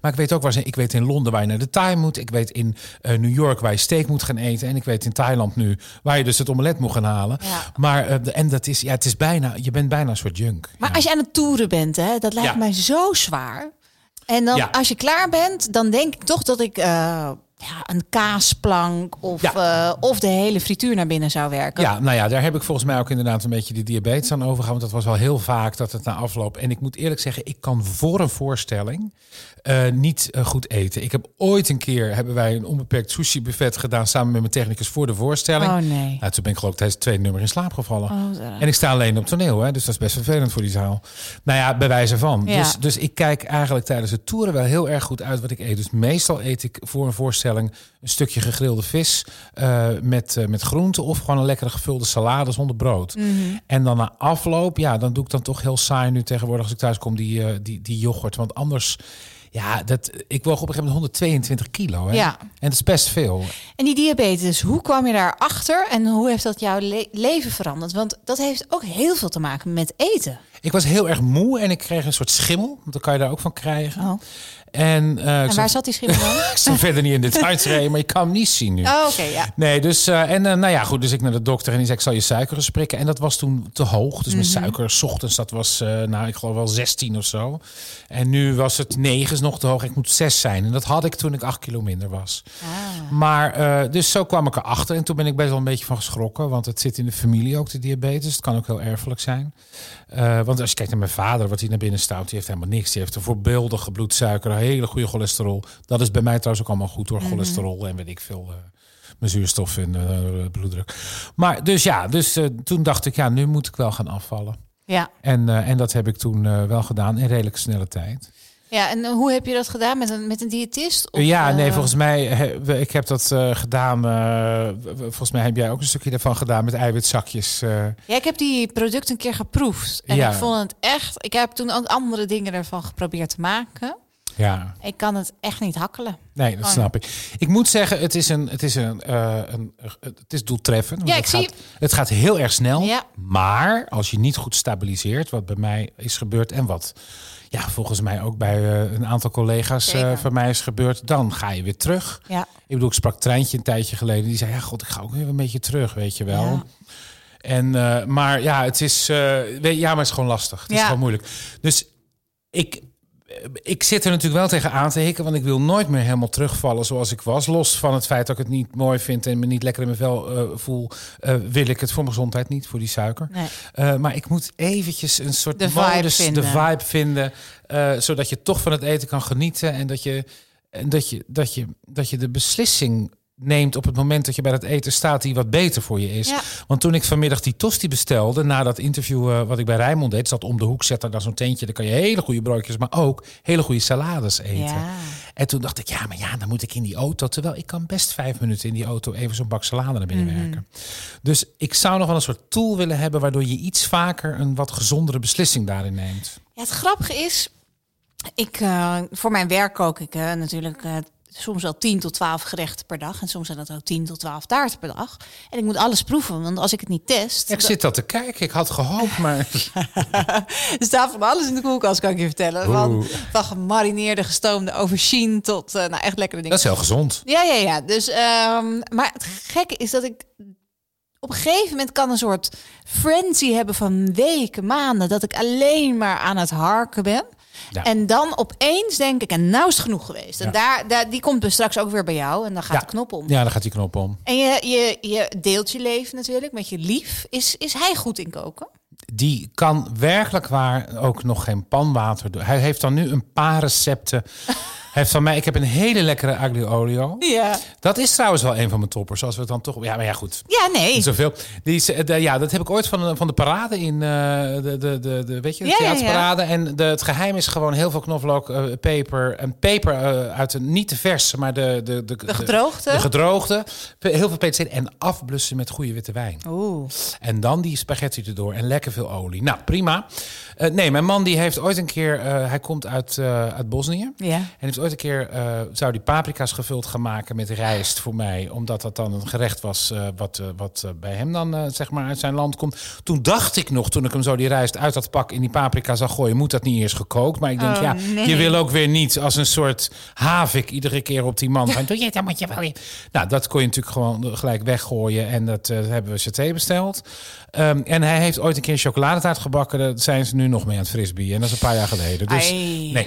Maar ik weet ook waar ze... Ik weet in Londen waar je naar de Thai moet. Ik weet in New York waar je steak moet gaan eten. En ik weet in Thailand nu waar je dus het omelet moet gaan halen. Ja. Maar het is bijna... Je bent bijna een soort junk. Maar als je aan het toeren bent, hè, dat lijkt mij zo zwaar. En dan als je klaar bent, dan denk ik toch dat ik een kaasplank of de hele frituur naar binnen zou werken. Ja, nou ja, daar heb ik volgens mij ook inderdaad een beetje de diabetes aan overgehouden. Want dat was wel heel vaak dat het na afloop. En ik moet eerlijk zeggen, ik kan voor een voorstelling niet goed eten. Ik heb ooit een keer, hebben wij een onbeperkt sushi buffet gedaan samen met mijn technicus voor de voorstelling. Oh nee. Nou, toen ben ik geloof ik tijdens het tweede nummer in slaap gevallen. Oh, en ik sta alleen op toneel, hè, dus dat is best vervelend voor die zaal. Nou ja, bij wijze van. Ja. Dus ik kijk eigenlijk tijdens de toeren wel heel erg goed uit wat ik eet. Dus meestal eet ik voor een voorstelling een stukje gegrilde vis met groenten of gewoon een lekkere gevulde salade zonder brood. Mm-hmm. En dan na afloop, ja, dan doe ik dan toch heel saai nu tegenwoordig als ik thuis kom die yoghurt. Want anders, ja, ik woog op een gegeven moment 122 kilo. Hè? Ja. En dat is best veel. En die diabetes, hoe kwam je daarachter en hoe heeft dat jouw leven veranderd? Want dat heeft ook heel veel te maken met eten. Ik was heel erg moe en ik kreeg een soort schimmel. Want dan kan je daar ook van krijgen. Oh. En waar zat die schimmel dan? Ik sta verder niet in dit uitschrijven, maar je kan hem niet zien nu. Oh, okay, ja. Nee, dus nou ja, goed. Dus ik naar de dokter en die zei, ik zal je suiker eens prikken. En dat was toen te hoog. Dus mijn suiker 's ochtends, dat was, ik geloof wel 16 of zo. En nu was het 9, is nog te hoog. Ik moet 6 zijn. En dat had ik toen ik 8 kilo minder was. Ah. Maar, dus zo kwam ik erachter. En toen ben ik best wel een beetje van geschrokken. Want het zit in de familie ook, de diabetes. Het kan ook heel erfelijk zijn. Want als je kijkt naar mijn vader, wat hij naar binnen stout, die heeft helemaal niks. Die heeft een voorbeeldige bloedsuiker, een hele goede cholesterol. Dat is bij mij trouwens ook allemaal goed hoor. Mm-hmm. Cholesterol en weet ik veel, mijn zuurstof en bloeddruk. Maar toen dacht ik, ja, nu moet ik wel gaan afvallen. Ja. En dat heb ik toen wel gedaan in redelijk snelle tijd. Ja, en hoe heb je dat gedaan? Met een diëtist? Of, volgens mij, ik heb dat gedaan. Volgens mij heb jij ook een stukje daarvan gedaan met eiwitzakjes. Ja, ik heb die producten een keer geproefd. En ik vond het echt... Ik heb toen ook andere dingen ervan geprobeerd te maken. Ja. Ik kan het echt niet hakkelen. Nee, dat snap ik. Ik moet zeggen, het is doeltreffend. Ja, het gaat heel erg snel. Ja. Maar als je niet goed stabiliseert, wat bij mij is gebeurd en wat... Ja, volgens mij ook bij een aantal collega's van mij is gebeurd. Dan ga je weer terug. Ja. Ik bedoel, ik sprak Treintje een tijdje geleden. Die zei, ja god, ik ga ook weer een beetje terug, weet je wel. Ja. Maar het is gewoon lastig. Het is gewoon moeilijk. Dus ik zit er natuurlijk wel tegen aan te hikken. Want ik wil nooit meer helemaal terugvallen zoals ik was. Los van het feit dat ik het niet mooi vind en me niet lekker in mijn vel voel... wil ik het voor mijn gezondheid niet, voor die suiker. Nee. Maar ik moet eventjes een soort de vibe vinden... zodat je toch van het eten kan genieten... en dat je de beslissing... neemt op het moment dat je bij dat eten staat... die wat beter voor je is. Ja. Want toen ik vanmiddag die tosti bestelde... na dat interview wat ik bij Rijnmond deed... zat om de hoek, zet daar zo'n tentje... dan kan je hele goede broodjes, maar ook hele goede salades eten. Ja. En toen dacht ik, dan moet ik in die auto... terwijl ik kan best 5 minuten in die auto... even zo'n bak salade naar binnen werken. Dus ik zou nog wel een soort tool willen hebben... waardoor je iets vaker een wat gezondere beslissing daarin neemt. Ja, het grappige is... voor mijn werk kook ik natuurlijk... soms al 10 tot 12 gerechten per dag. En soms zijn dat ook 10 tot 12 taarten per dag. En ik moet alles proeven, want als ik het niet test... Ik zit dat te kijken, ik had gehoopt, maar... Er staat van alles in de koelkast, kan ik je vertellen. Van gemarineerde, gestoomde aubergine tot echt lekkere dingen. Dat is heel gezond. Ja. Dus, maar het gekke is dat ik... Op een gegeven moment kan een soort frenzy hebben van weken, maanden... dat ik alleen maar aan het harken ben... Ja. En dan opeens denk ik, en nou is het genoeg geweest. En die komt dus straks ook weer bij jou. En dan gaat de knop om. Ja, dan gaat die knop om. En je deelt je leven natuurlijk met je lief. Is hij goed in koken? Die kan werkelijk waar ook nog geen panwater doen. Hij heeft dan nu een paar recepten... Van mij, ik heb een hele lekkere aglio olio. Ja. Dat is trouwens wel een van mijn toppers. Als we het dan toch... Ja, maar ja, goed. Ja, nee. Zoveel. Dat heb ik ooit van de parade in... de theaterparade. Ja. En het geheim is gewoon heel veel knoflook, peper. En peper uit de... Niet de verse, maar de gedroogde. De gedroogde. Heel veel peterselie. En afblussen met goede witte wijn. Oeh. En dan die spaghetti erdoor. En lekker veel olie. Nou, prima. Nee, mijn man die heeft ooit een keer... hij komt uit Bosnië. Ja. En heeft ooit een keer zou die paprika's gevuld gaan maken met rijst voor mij. Omdat dat dan een gerecht was wat bij hem dan uit zijn land komt. Toen dacht ik nog, toen ik hem zo die rijst uit dat pak in die paprika zag gooien... moet dat niet eerst gekookt? Maar ik denk, je wil ook weer niet als een soort havik iedere keer op die man. Van, doe je dat, moet je wel in. Nou, dat kon je natuurlijk gewoon gelijk weggooien. En dat hebben we saté besteld. En hij heeft ooit een keer chocoladetaart gebakken. Daar zijn ze nu nog mee aan het frisbee. En dat is een paar jaar geleden. Dus nee...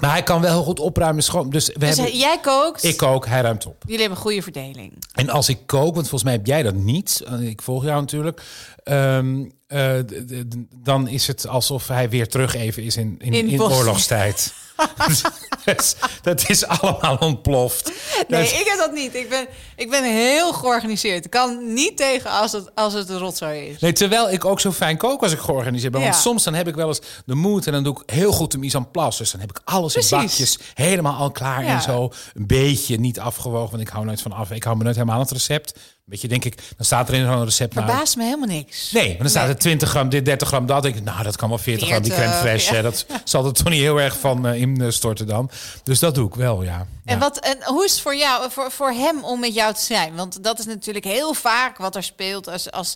Maar hij kan wel heel goed opruimen. Dus jij kookt? Ik kook, hij ruimt op. Jullie hebben een goede verdeling. En als ik kook, want volgens mij heb jij dat niet. Ik volg jou natuurlijk. Dan is het alsof hij weer terug even is in oorlogstijd. Dat is allemaal ontploft. Nee, ik heb dat niet. Ik ben heel georganiseerd. Ik kan niet tegen als het een rotzooi is. Nee, terwijl ik ook zo fijn kook als ik georganiseerd ben. Ja. Want soms dan heb ik wel eens de moed en dan doe ik heel goed de mise en place. Dus dan heb ik alles in bakjes helemaal al klaar en zo. Een beetje niet afgewogen, want ik hou nooit van af. Ik hou me nooit helemaal aan het recept. Weet je, denk ik, dan staat er in zo'n recept... Verbaast me helemaal niks. Nee, maar dan staat er 20 gram dit, 30 gram dat. Ik denk, nou, dat kan wel 40 gram, die crème fraîche. Ja. Dat zal er toch niet heel erg van instorten dan. Dus dat doe ik wel, ja. En hoe is het voor jou, voor hem om met jou te zijn? Want dat is natuurlijk heel vaak wat er speelt als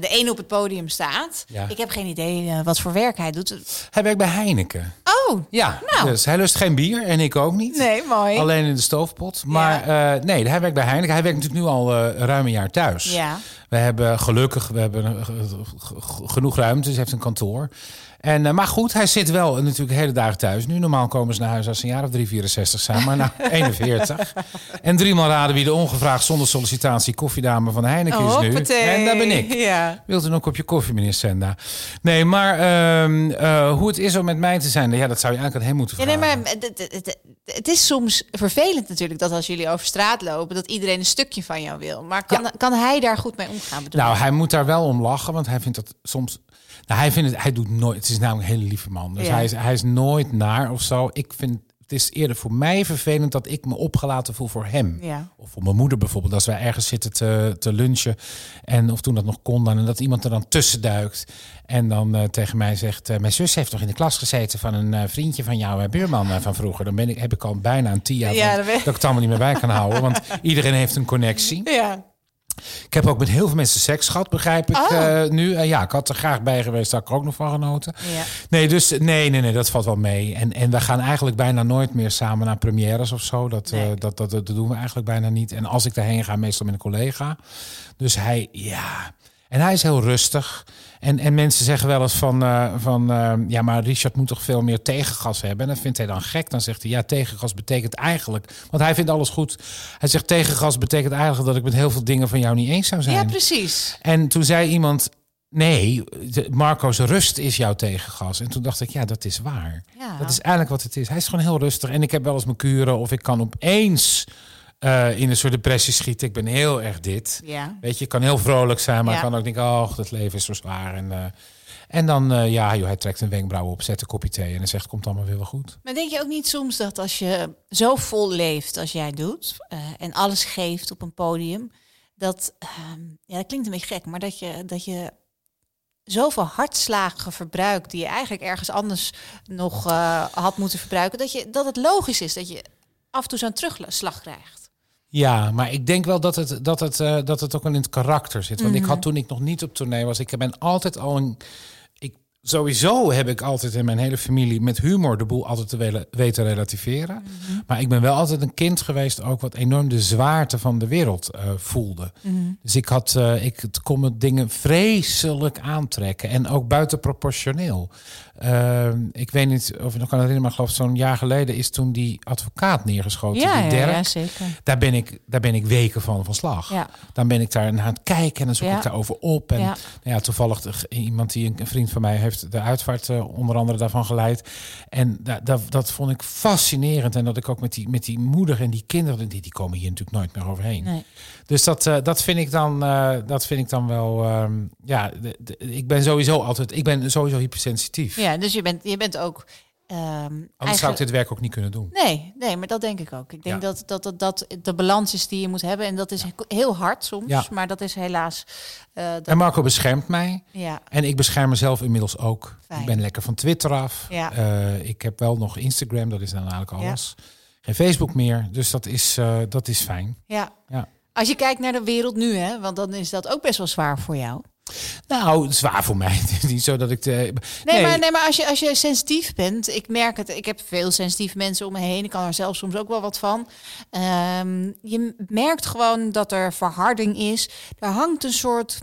de een op het podium staat. Ja. Ik heb geen idee wat voor werk hij doet. Hij werkt bij Heineken. Oh, ja. Nou. Dus hij lust geen bier en ik ook niet. Nee, mooi. Alleen in de stoofpot. Maar nee, hij werkt bij Heineken. Hij werkt natuurlijk nu al ruim een jaar thuis. Ja. We hebben genoeg ruimte. Dus hij heeft een kantoor. Maar goed, hij zit wel natuurlijk hele dagen thuis. Nu normaal komen ze naar huis als een jaar of 364 zijn, maar nou 41. En driemaal raden wie de ongevraagd zonder sollicitatie koffiedame van Heineken is nu. Hoppatee. En daar ben ik. Ja. Wilt u een kopje koffie, meneer Senda? Nee, maar hoe het is om met mij te zijn, ja, dat zou je eigenlijk aan hem moeten vragen. Ja, nee, maar het is soms vervelend natuurlijk dat als jullie over straat lopen, dat iedereen een stukje van jou wil. Maar kan hij daar goed mee omgaan? Nou, hij moet daar wel om lachen, want hij vindt dat soms... Nou, hij doet nooit. Het is namelijk een hele lieve man. Dus hij is nooit naar of zo. Ik vind het is eerder voor mij vervelend dat ik me opgelaten voel voor hem. Ja. Of voor mijn moeder bijvoorbeeld. Als wij ergens zitten te lunchen. En of toen dat nog kon dan. En dat iemand er dan tussen duikt. En dan tegen mij zegt... mijn zus heeft nog in de klas gezeten van een vriendje van jou... buurman van vroeger. Dan heb ik al bijna een 10 jaar... dat ik het allemaal niet meer bij kan houden. Want iedereen heeft een connectie. Ja. Ik heb ook met heel veel mensen seks gehad, begrijp ik nu. Ik had er graag bij geweest, daar had ik ook nog van genoten. Ja. Nee, dus nee, dat valt wel mee. En we gaan eigenlijk bijna nooit meer samen naar premières of zo. Dat doen we eigenlijk bijna niet. En als ik daarheen ga, meestal met een collega. Dus hij, ja... En hij is heel rustig. En mensen zeggen wel eens van maar Richard moet toch veel meer tegengas hebben. En dat vindt hij dan gek. Dan zegt hij, ja, tegengas betekent eigenlijk... Want hij vindt alles goed. Hij zegt, tegengas betekent eigenlijk dat ik met heel veel dingen van jou niet eens zou zijn. Ja, precies. En toen zei iemand... Nee, Marco's rust is jouw tegengas. En toen dacht ik, ja, dat is waar. Ja. Dat is eigenlijk wat het is. Hij is gewoon heel rustig. En ik heb wel eens mijn kuren of ik kan opeens... in een soort depressie schieten. Ik ben heel erg dit. Ja. Weet je, ik kan heel vrolijk zijn, maar ik kan ook denken... oh, dat leven is zo zwaar. En dan hij trekt een wenkbrauw op, zet een kopje thee... en dan zegt, komt allemaal weer wel goed. Maar denk je ook niet soms dat als je zo vol leeft als jij doet... en alles geeft op een podium... dat klinkt een beetje gek, maar dat je zoveel hartslagen verbruikt... die je eigenlijk ergens anders nog had moeten verbruiken... dat het logisch is dat je af en toe zo'n terugslag krijgt. Ja, maar ik denk wel dat het ook wel in het karakter zit. Want ik had toen ik nog niet op tournee was... Ik ben altijd al een... Sowieso heb ik altijd in mijn hele familie... met humor de boel altijd te weten relativeren. Mm-hmm. Maar ik ben wel altijd een kind geweest... ook wat enorm de zwaarte van de wereld voelde. Mm-hmm. Dus ik kon me dingen vreselijk aantrekken. En ook buitenproportioneel. Ik weet niet of ik nog kan herinneren... maar geloof ik zo'n jaar geleden is toen die advocaat neergeschoten. Ja, die Dirk. Ja, zeker. Daar ben ik weken van slag. Ja. Dan ben ik daar aan het kijken en dan zoek ik daarover op. En toevallig iemand een vriend van mij... heeft de uitvaart onder andere daarvan geleid. En dat vond ik fascinerend. En dat ik ook met die moeder en die kinderen... die komen hier natuurlijk nooit meer overheen. Nee. Dus dat vind ik dan wel... Ik ben sowieso hypersensitief. Ja, dus je bent ook... Anders zou ik dit werk ook niet kunnen doen. Nee, maar dat denk ik ook. Ik denk dat de balans is die je moet hebben. En dat is heel hard soms, maar dat is helaas... En Marco beschermt mij. Ja. En ik bescherm mezelf inmiddels ook. Fijn. Ik ben lekker van Twitter af. Ja. Ik heb wel nog Instagram, dat is dan eigenlijk alles. Ja. Geen Facebook meer, dus dat is fijn. Ja. Ja. Als je kijkt naar de wereld nu, hè, want dan is dat ook best wel zwaar voor jou. Nou, zwaar voor mij. Het is niet zo dat ik... Maar als je sensitief bent... Ik merk het, ik heb veel sensitieve mensen om me heen. Ik kan er zelf soms ook wel wat van. Je merkt gewoon dat er verharding is. Er hangt een soort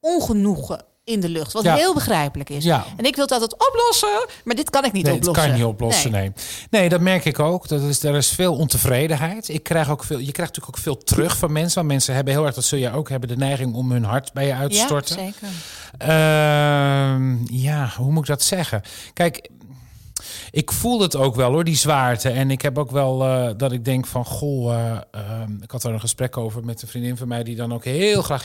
ongenoegen in de lucht. Wat heel begrijpelijk is. Ja. En ik wil dat het oplossen, maar dit kan ik niet oplossen. Dat kan je niet oplossen, nee. Dat merk ik ook. Er is veel ontevredenheid. Je krijgt natuurlijk ook veel terug van mensen. Want mensen hebben heel erg, dat zul je ook hebben, de neiging om hun hart bij je uit te storten. Ja, zeker. Hoe moet ik dat zeggen? Kijk, ik voel het ook wel hoor, die zwaarte. En ik heb ook wel dat ik denk van... ik had daar een gesprek over met een vriendin van mij... die dan ook heel graag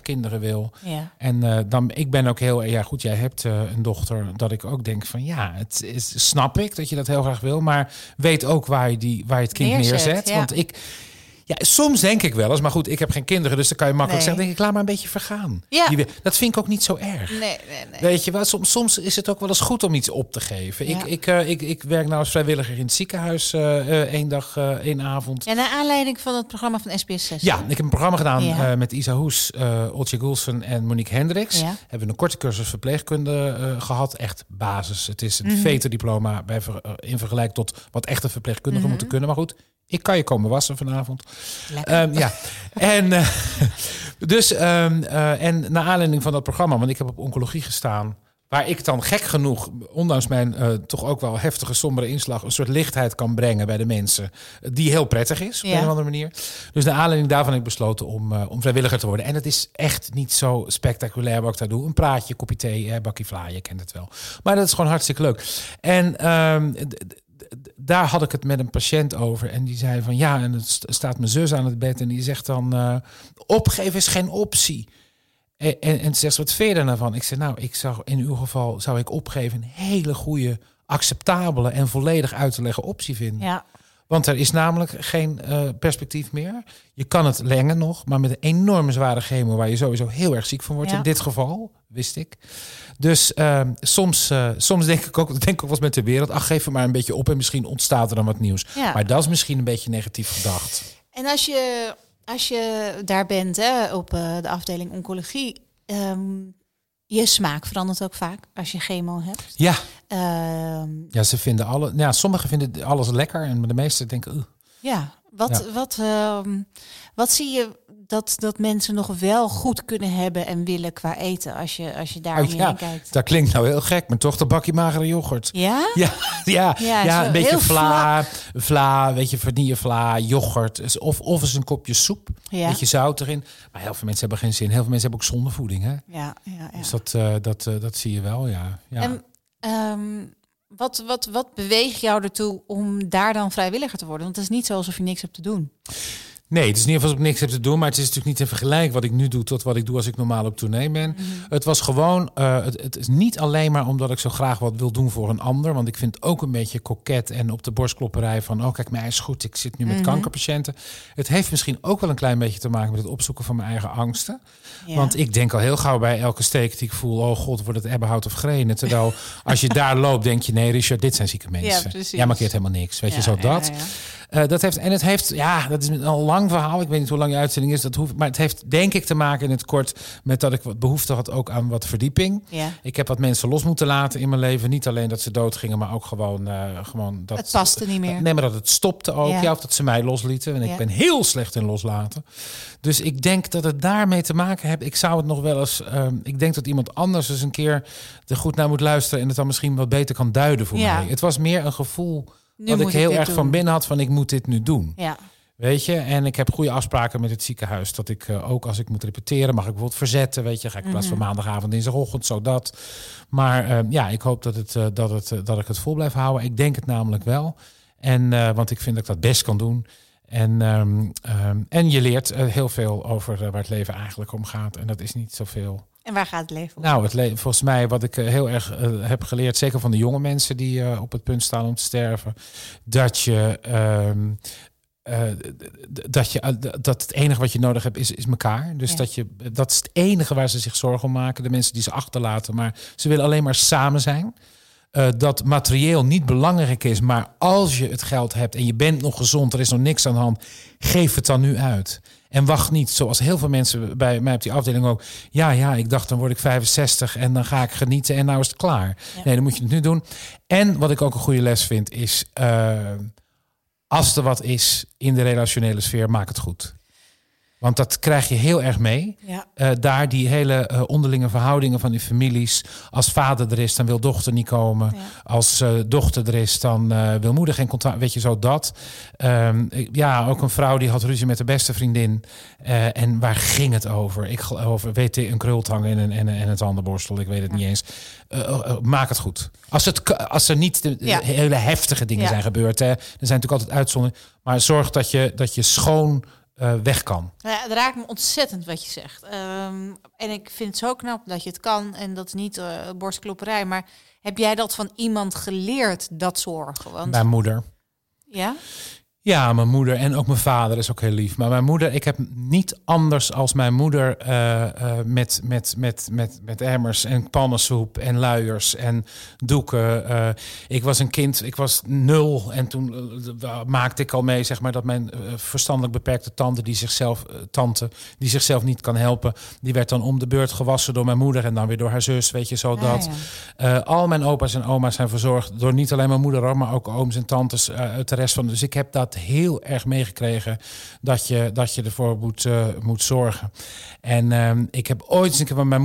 kinderen wil. Ja. En ik ben ook heel... Ja goed, jij hebt een dochter. Dat ik ook denk van snap ik dat je dat heel graag wil. Maar weet ook waar je het kind neerzet. Ja. Want ik... Ja, soms denk ik wel eens, maar goed, ik heb geen kinderen... dus dan kan je makkelijk zeggen, denk ik, laat maar een beetje vergaan. Ja. Dat vind ik ook niet zo erg. Nee. Weet je wel, soms is het ook wel eens goed om iets op te geven. Ja. Ik werk nou als vrijwilliger in het ziekenhuis 1 dag, 1 avond. Ja, naar aanleiding van het programma van SBS 6. Ja, ik heb een programma gedaan met Isa Hoes, Oltje Goelsen en Monique Hendricks. Ja. Hebben een korte cursus verpleegkunde gehad. Echt basis. Het is een veterdiploma in vergelijking tot wat echte verpleegkundigen moeten kunnen. Maar goed... Ik kan je komen wassen vanavond. En naar aanleiding van dat programma, want ik heb op oncologie gestaan, waar ik dan gek genoeg, ondanks mijn toch ook wel heftige, sombere inslag, een soort lichtheid kan brengen bij de mensen, die heel prettig is op een andere manier. Dus naar aanleiding daarvan heb ik besloten om vrijwilliger te worden. En het is echt niet zo spectaculair wat ik daar doe. Een praatje, kopje thee, bakkie vla, je kent het wel. Maar dat is gewoon hartstikke leuk. En daar had ik het met een patiënt over. En die zei van en het staat mijn zus aan het bed. En die zegt dan, opgeven is geen optie. En ze zegt, wat vind je daar nou van? Ik zei, in uw geval zou ik opgeven een hele goede, acceptabele en volledig uit te leggen optie vinden. Ja. Want er is namelijk geen perspectief meer. Je kan het lengen nog, maar met een enorme zware chemo... waar je sowieso heel erg ziek van wordt in dit geval, wist ik. Dus soms denk ik ook wel eens met de wereld... ach, geef er maar een beetje op en misschien ontstaat er dan wat nieuws. Ja. Maar dat is misschien een beetje negatief gedacht. En als je daar bent, hè, op de afdeling oncologie... je smaak verandert ook vaak als je chemo hebt. Ja. Ze vinden sommigen vinden alles lekker en de meesten denken. Ja. Wat zie je dat mensen nog wel goed kunnen hebben en willen qua eten als je daar omheen kijkt? Dat klinkt nou heel gek, maar toch een bakje magere yoghurt. Ja? Ja, een beetje vla, weet je, vanillevla, yoghurt of eens een kopje soep, een beetje zout erin. Maar heel veel mensen hebben geen zin. Heel veel mensen hebben ook zondevoeding, hè? Ja. Dus dat zie je wel, ja. En, Wat beweegt jou ertoe om daar dan vrijwilliger te worden? Want het is niet zo alsof je niks hebt te doen. Nee, het is niet alsof ik niks heb te doen. Maar het is natuurlijk niet in vergelijking wat ik nu doe... tot wat ik doe als ik normaal op tournee ben. Mm-hmm. Het was gewoon... het is niet alleen maar omdat ik zo graag wat wil doen voor een ander. Want ik vind het ook een beetje koket en op de borstklopperij van... oh, kijk, mij is goed, ik zit nu met kankerpatiënten. Het heeft misschien ook wel een klein beetje te maken... met het opzoeken van mijn eigen angsten. Ja. Want ik denk al heel gauw bij elke steek die ik voel... oh god, wordt het Ebbenhout of Grenen? Terwijl als je daar loopt, denk je... nee, Richard, dit zijn zieke mensen. Ja, jij markeert helemaal niks. Weet je, zo dat... Ja. Dat is een lang verhaal. Ik weet niet hoe lang je uitzending is. Maar het heeft denk ik te maken in het kort... met dat ik wat behoefte had ook aan wat verdieping. Ja. Ik heb wat mensen los moeten laten in mijn leven. Niet alleen dat ze doodgingen, maar ook gewoon dat... Het paste niet meer. Maar dat het stopte ook. Ja. Of dat ze mij loslieten. En ik ben heel slecht in loslaten. Dus ik denk dat het daarmee te maken heeft. Ik zou het nog wel eens... ik denk dat iemand anders eens een keer er goed naar moet luisteren... en het dan misschien wat beter kan duiden voor mij. Het was meer een gevoel... Wat ik heel erg van binnen had van ik moet dit nu doen. Ja. Weet je, en ik heb goede afspraken met het ziekenhuis. Dat ik ook als ik moet repeteren, mag ik bijvoorbeeld verzetten. Weet je, ga ik in plaats van maandagavond, dinsdagochtend, zo dat. Maar ik hoop dat ik het vol blijf houden. Ik denk het namelijk wel. En, want ik vind dat ik dat best kan doen. En je leert heel veel over waar het leven eigenlijk om gaat. En dat is niet zoveel. En waar gaat het leven om? Nou, het leven, volgens mij, wat ik heel erg heb geleerd... zeker van de jonge mensen die op het punt staan om te sterven... dat het enige wat je nodig hebt is elkaar. Dus dat is het enige waar ze zich zorgen om maken. De mensen die ze achterlaten, maar ze willen alleen maar samen zijn... dat materieel niet belangrijk is... maar als je het geld hebt en je bent nog gezond... er is nog niks aan de hand, geef het dan nu uit... En wacht niet, zoals heel veel mensen bij mij op die afdeling ook... ik dacht dan word ik 65 en dan ga ik genieten en nou is het klaar. Ja. Nee, dan moet je het nu doen. En wat ik ook een goede les vind is... als er wat is in de relationele sfeer, maak het goed. Want dat krijg je heel erg mee. Ja. Daar die hele onderlinge verhoudingen van die families. Als vader er is, dan wil dochter niet komen. Ja. Als dochter er is, dan wil moeder geen contact. Weet je, zo dat. Ja, ook een vrouw die had ruzie met de beste vriendin. En waar ging het over? Ik geloof, weet je, een krultang en het tandenborstel. Ik weet het niet eens. Maak het goed. Als er niet de hele heftige dingen zijn gebeurd. Hè. Er zijn natuurlijk altijd uitzonderingen. Maar zorg dat je schoon... weg kan. Ja, het raakt me ontzettend wat je zegt. En ik vind het zo knap dat je het kan. En dat is niet borstklopperij. Maar heb jij dat van iemand geleerd, dat zorgen? Want... Mijn moeder. Ja? Ja, mijn moeder. En ook mijn vader is ook heel lief. Maar mijn moeder, ik heb niet anders als mijn moeder... met emmers en pannensoep en luiers en doeken. Ik was een kind, ik was 0. En toen maakte ik al mee, zeg maar, dat mijn verstandelijk beperkte tante die zichzelf niet kan helpen... die werd dan om de beurt gewassen door mijn moeder... en dan weer door haar zus, weet je, zo dat. Ja. Al mijn opa's en oma's zijn verzorgd door niet alleen mijn moeder... maar ook ooms en tantes uit de rest van... Dus ik heb dat heel erg meegekregen dat je ervoor moet zorgen. En ik heb ooit eens een keer, mijn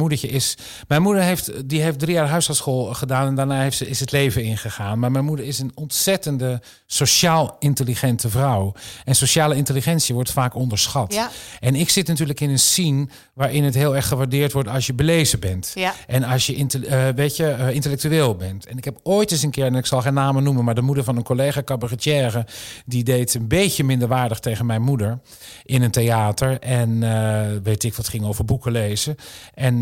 moeder heeft 3 jaar huisartsschool gedaan en daarna is het leven ingegaan. Maar mijn moeder is een ontzettende sociaal intelligente vrouw. En sociale intelligentie wordt vaak onderschat. Ja. En ik zit natuurlijk in een scene waarin het heel erg gewaardeerd wordt als je belezen bent. Ja. En als je intellectueel bent. En ik heb ooit eens een keer, en ik zal geen namen noemen, maar de moeder van een collega cabaretière, die deed een beetje minderwaardig tegen mijn moeder in een theater. En weet ik wat, ging over boeken lezen. En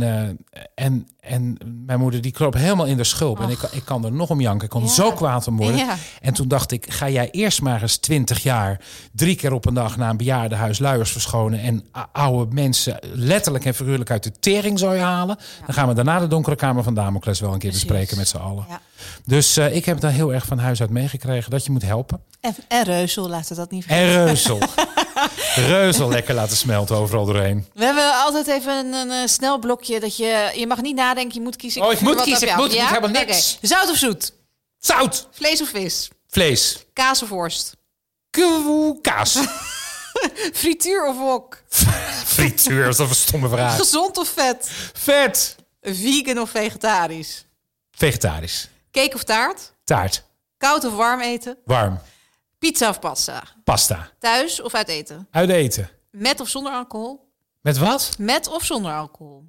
mijn moeder die kroop helemaal in de schulp. Och. En ik kan er nog om janken. Ik kon zo kwaad om worden. Ja. En toen dacht ik, ga jij eerst maar eens 20 jaar... 3 keer op een dag naar een bejaardenhuis luiers verschonen... en oude mensen letterlijk en figuurlijk uit de teringzooi halen. Ja. Dan gaan we daarna de donkere kamer van Damocles wel een keer bespreken met z'n allen. Ja. Dus ik heb daar heel erg van huis uit meegekregen dat je moet helpen. En reuzel, laten we dat niet vergeten. En reuzel. Reuzel lekker laten smelten overal doorheen. We hebben altijd even een snel blokje dat je mag niet nadenken, je moet kiezen. Oh, ik moet kiezen. Ik heb helemaal niks. Okay. Zout of zoet? Zout. Vlees of vis? Vlees. Kaas of worst? Kaas. Frituur of wok? Frituur, dat is een stomme vraag. Gezond of vet? Vet. Vegan of vegetarisch? Vegetarisch. Cake of taart? Taart. Koud of warm eten? Warm. Pizza of pasta? Pasta. Thuis of uit eten? Uit eten. Met of zonder alcohol? Met wat? Met of zonder alcohol?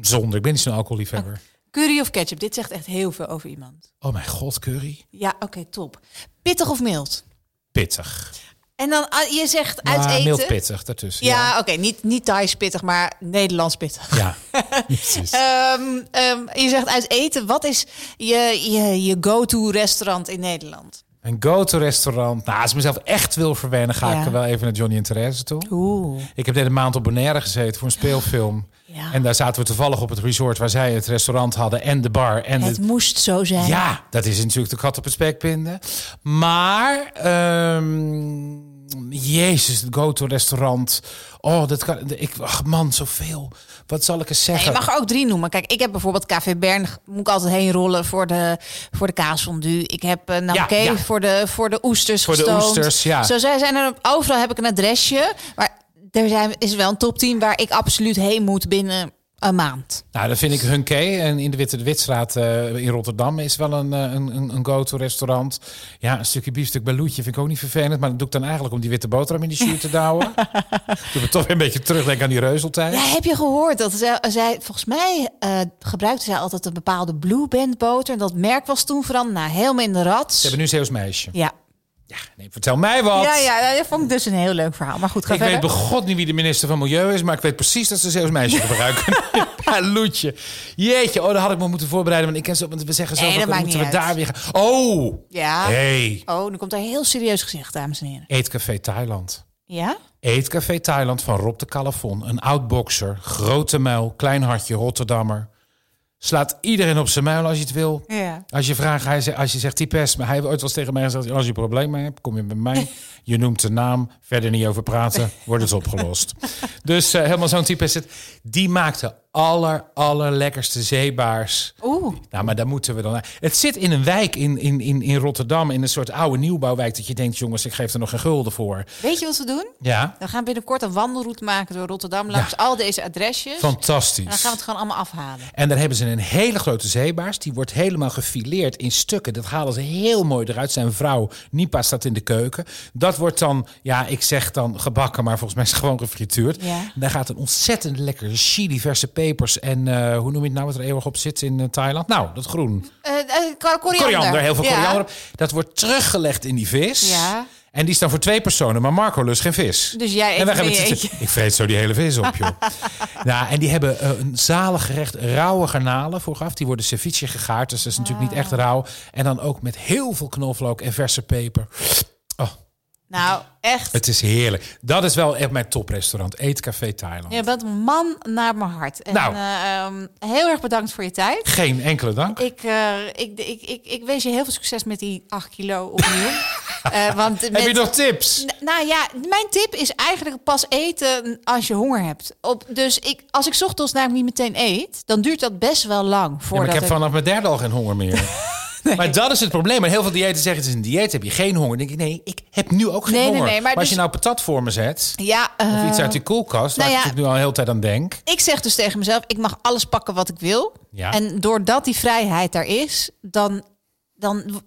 Zonder. Ik ben niet zo'n alcoholliefhebber. Curry of ketchup? Dit zegt echt heel veel over iemand. Oh mijn god, curry. Ja, oké, top. Pittig of mild? Pittig. En dan, je zegt uit eten... Mild pittig, daartussen. Ja, oké, niet Thais pittig, maar Nederlands pittig. Ja, precies. Je zegt uit eten, wat is je go-to restaurant in Nederland? Een go-to restaurant. Nou, als ik mezelf echt wil verwennen, ga ik er wel even naar Johnny en Therese toe. Oeh. Ik heb deze maand op Bonaire gezeten voor een speelfilm. Ja. En daar zaten we toevallig op het resort waar zij het restaurant hadden en de bar. En het moest zo zijn. Ja, dat is natuurlijk de kat op het spek vinden. Maar, jezus, het go-to restaurant. Oh, dat kan ik. Ach man, zoveel. Wat zal ik eens zeggen? Nee, je mag ook 3 noemen. Kijk, ik heb bijvoorbeeld KV Bern, moet ik altijd heen rollen voor de kaasfondue. Ik heb Namke voor de oesters gestoomd. Voor de oesters, ja. Zo zijn er overal heb ik een adresje, maar is wel een top 10 waar ik absoluut heen moet binnen een maand. Nou, dan vind ik Hunke en in de Witstraat in Rotterdam is wel een go-to restaurant. Ja, een stukje biefstuk bij Loetje vind ik ook niet vervelend, maar dat doe ik dan eigenlijk om die witte boterham in die zuur te douwen. Doe me toch weer een beetje terugdenken aan die reuzeltijd. Ja, heb je gehoord dat zij volgens mij gebruikte zij altijd een bepaalde Blue Band boter en dat merk was toen veranderd naar helemaal in de rats. Ze hebben nu Zeeuws meisje. Ja. Ja, nee, vertel mij wat. Ja, dat vond ik dus een heel leuk verhaal. Maar goed, ik weet bij god niet wie de minister van Milieu is... maar ik weet precies dat ze Zeeuws meisje gebruiken. Ja, Loetje. Jeetje, oh, dat had ik me moeten voorbereiden. Want ik ken ze op, want we zeggen zo, dat moeten we uit. Daar weer gaan. Oh! Ja. Hey. Oh, nu komt daar een heel serieus gezicht, dames en heren. Eetcafé Thailand. Ja? Eetcafé Thailand van Rob de Calafon. Een oud-bokser, grote muil, klein hartje, Rotterdammer... Slaat iedereen op zijn muil als je het wil. Ja. Als je vraagt, als je zegt types, maar hij heeft ooit wel eens tegen mij gezegd: als je problemen hebt, kom je bij mij. Je noemt de naam, verder niet over praten, wordt het opgelost. Dus helemaal zo'n type is het. Die maakte allerlekkerste zeebaars. Oeh. Nou, maar daar moeten we dan naar. Het zit in een wijk in Rotterdam, in een soort oude nieuwbouwwijk, dat je denkt, jongens, ik geef er nog een gulden voor. Weet je wat we doen? Ja. We gaan binnenkort een wandelroute maken door Rotterdam langs al deze adresjes. Fantastisch. En dan gaan we het gewoon allemaal afhalen. En daar hebben ze een hele grote zeebaars. Die wordt helemaal gefileerd in stukken. Dat halen ze heel mooi eruit. Zijn vrouw Nipa staat in de keuken. Dat wordt dan, ja, ik zeg dan gebakken, maar volgens mij is het gewoon gefrituurd. Ja. En daar gaat een ontzettend lekkere chili, verse pepers en hoe noem je het nou wat er eeuwig op zit in Thailand? Nou, dat groen. Koriander, heel veel koriander. Ja. Dat wordt teruggelegd in die vis. Ja. En die staan voor 2 personen, maar Marco lust geen vis. Dus jij eet ik vreet zo die hele vis op, joh. Nou, en die hebben een zalig gerecht rauwe garnalen vooraf. Die worden ceviche gegaard, dus dat is natuurlijk niet echt rauw. En dan ook met heel veel knoflook en verse peper. Oh. Nou, echt. Het is heerlijk. Dat is wel echt mijn toprestaurant, Eetcafé Thailand. Je bent een man naar mijn hart. En nou, heel erg bedankt voor je tijd. Geen enkele dank. Ik wens je heel veel succes met die 8 kilo opnieuw. Heb je nog tips? Nou ja, mijn tip is eigenlijk pas eten als je honger hebt. Als ik ochtends namelijk niet meteen eet, dan duurt dat best wel lang. Maar ik heb vanaf mijn 3e al geen honger meer. Nee. Maar dat is het probleem. En heel veel diëten zeggen, het is een dieet, heb je geen honger. Dan denk ik, nee, ik heb nu ook geen honger. Maar als je nou patat voor me zet, of iets uit die koelkast, waar ik nu al een hele tijd aan denk. Ik zeg dus tegen mezelf, ik mag alles pakken wat ik wil. Ja. En doordat die vrijheid daar is, dan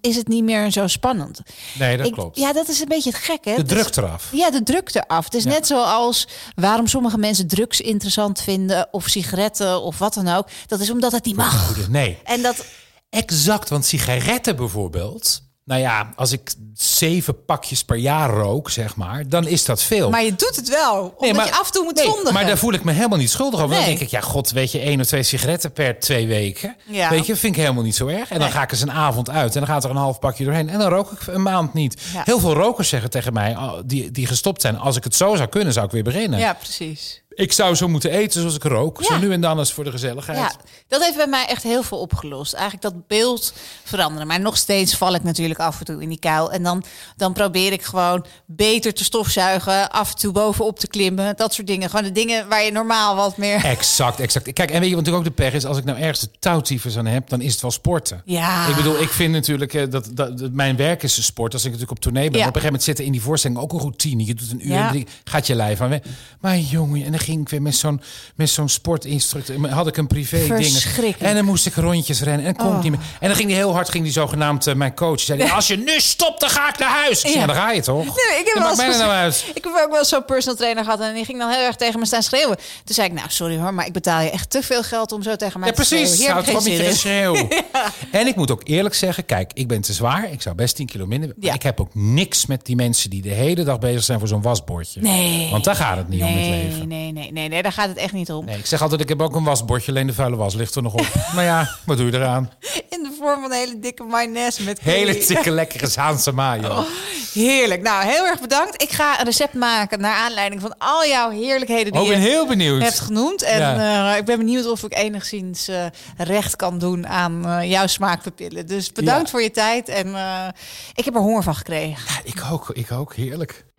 is het niet meer zo spannend. Nee, dat klopt. Ja, dat is een beetje het gek, hè? De druk eraf. Het is net zoals waarom sommige mensen drugs interessant vinden, of sigaretten, of wat dan ook. Dat is omdat het niet mag. Nee. En dat... Exact, want sigaretten bijvoorbeeld... Nou ja, als ik 7 pakjes per jaar rook, zeg maar, dan is dat veel. Maar je doet het wel, omdat je af en toe moet zondigen. Maar daar voel ik me helemaal niet schuldig over. Dan denk ik, ja, god, weet je, 1 of 2 sigaretten per 2 weken. Ja. Weet je, vind ik helemaal niet zo erg. En dan ga ik eens een avond uit en dan gaat er een half pakje doorheen. En dan rook ik een maand niet. Ja. Heel veel rokers zeggen tegen mij, die gestopt zijn, als ik het zo zou kunnen, zou ik weer beginnen. Ja, precies. Ik zou zo moeten eten zoals ik rook. Ja. Zo nu en dan eens voor de gezelligheid. Ja, dat heeft bij mij echt heel veel opgelost. Eigenlijk dat beeld veranderen. Maar nog steeds val ik natuurlijk af en toe in die kuil. En dan probeer ik gewoon beter te stofzuigen. Af en toe bovenop te klimmen. Dat soort dingen. Gewoon de dingen waar je normaal wat meer... Exact. Kijk, en weet je wat natuurlijk ook de pech is? Als ik nou ergens de touwtyfus aan heb, dan is het wel sporten. Ja. Ik bedoel, ik vind natuurlijk dat mijn werk is een sport. Als ik natuurlijk op tournee ben. Ja. Op een gegeven moment zitten in die voorstelling ook een routine. Je doet een uur en 3. Gaat je lijf aan. Maar jongen... En dan ging ik weer met zo'n sportinstructeur. Had ik een privé ding. En dan moest ik rondjes rennen. En dan kon ik niet meer. En dan ging die heel hard, zogenaamd mijn coach. Zei die, als je nu stopt, dan ga ik naar huis. Ja. Dan ga je toch? Nee, ik heb ook wel zo'n personal trainer gehad. En die ging dan heel erg tegen me staan schreeuwen. Toen zei ik, nou sorry hoor, maar ik betaal je echt te veel geld om zo tegen mij te schreeuwen. Hier heb ik geen zin in. Schreeuw. Ja. En ik moet ook eerlijk zeggen, kijk, ik ben te zwaar. Ik zou best 10 kilo minder. Ja. Ik heb ook niks met die mensen die de hele dag bezig zijn voor zo'n wasbordje. Nee. Want daar gaat het niet om het leven. Nee, daar gaat het echt niet om. Nee, ik zeg altijd, ik heb ook een wasbordje, alleen de vuile was ligt er nog op. Maar ja, wat doe je eraan? In de vorm van een hele dikke mayonaise met curry. Hele dikke, lekkere Zaanse mayo. Oh, heerlijk. Nou, heel erg bedankt. Ik ga een recept maken naar aanleiding van al jouw heerlijkheden die je hebt genoemd. En ik ben benieuwd of ik enigszins recht kan doen aan jouw smaakpapillen. Dus bedankt voor je tijd. En ik heb er honger van gekregen. Ja, ik ook. Heerlijk.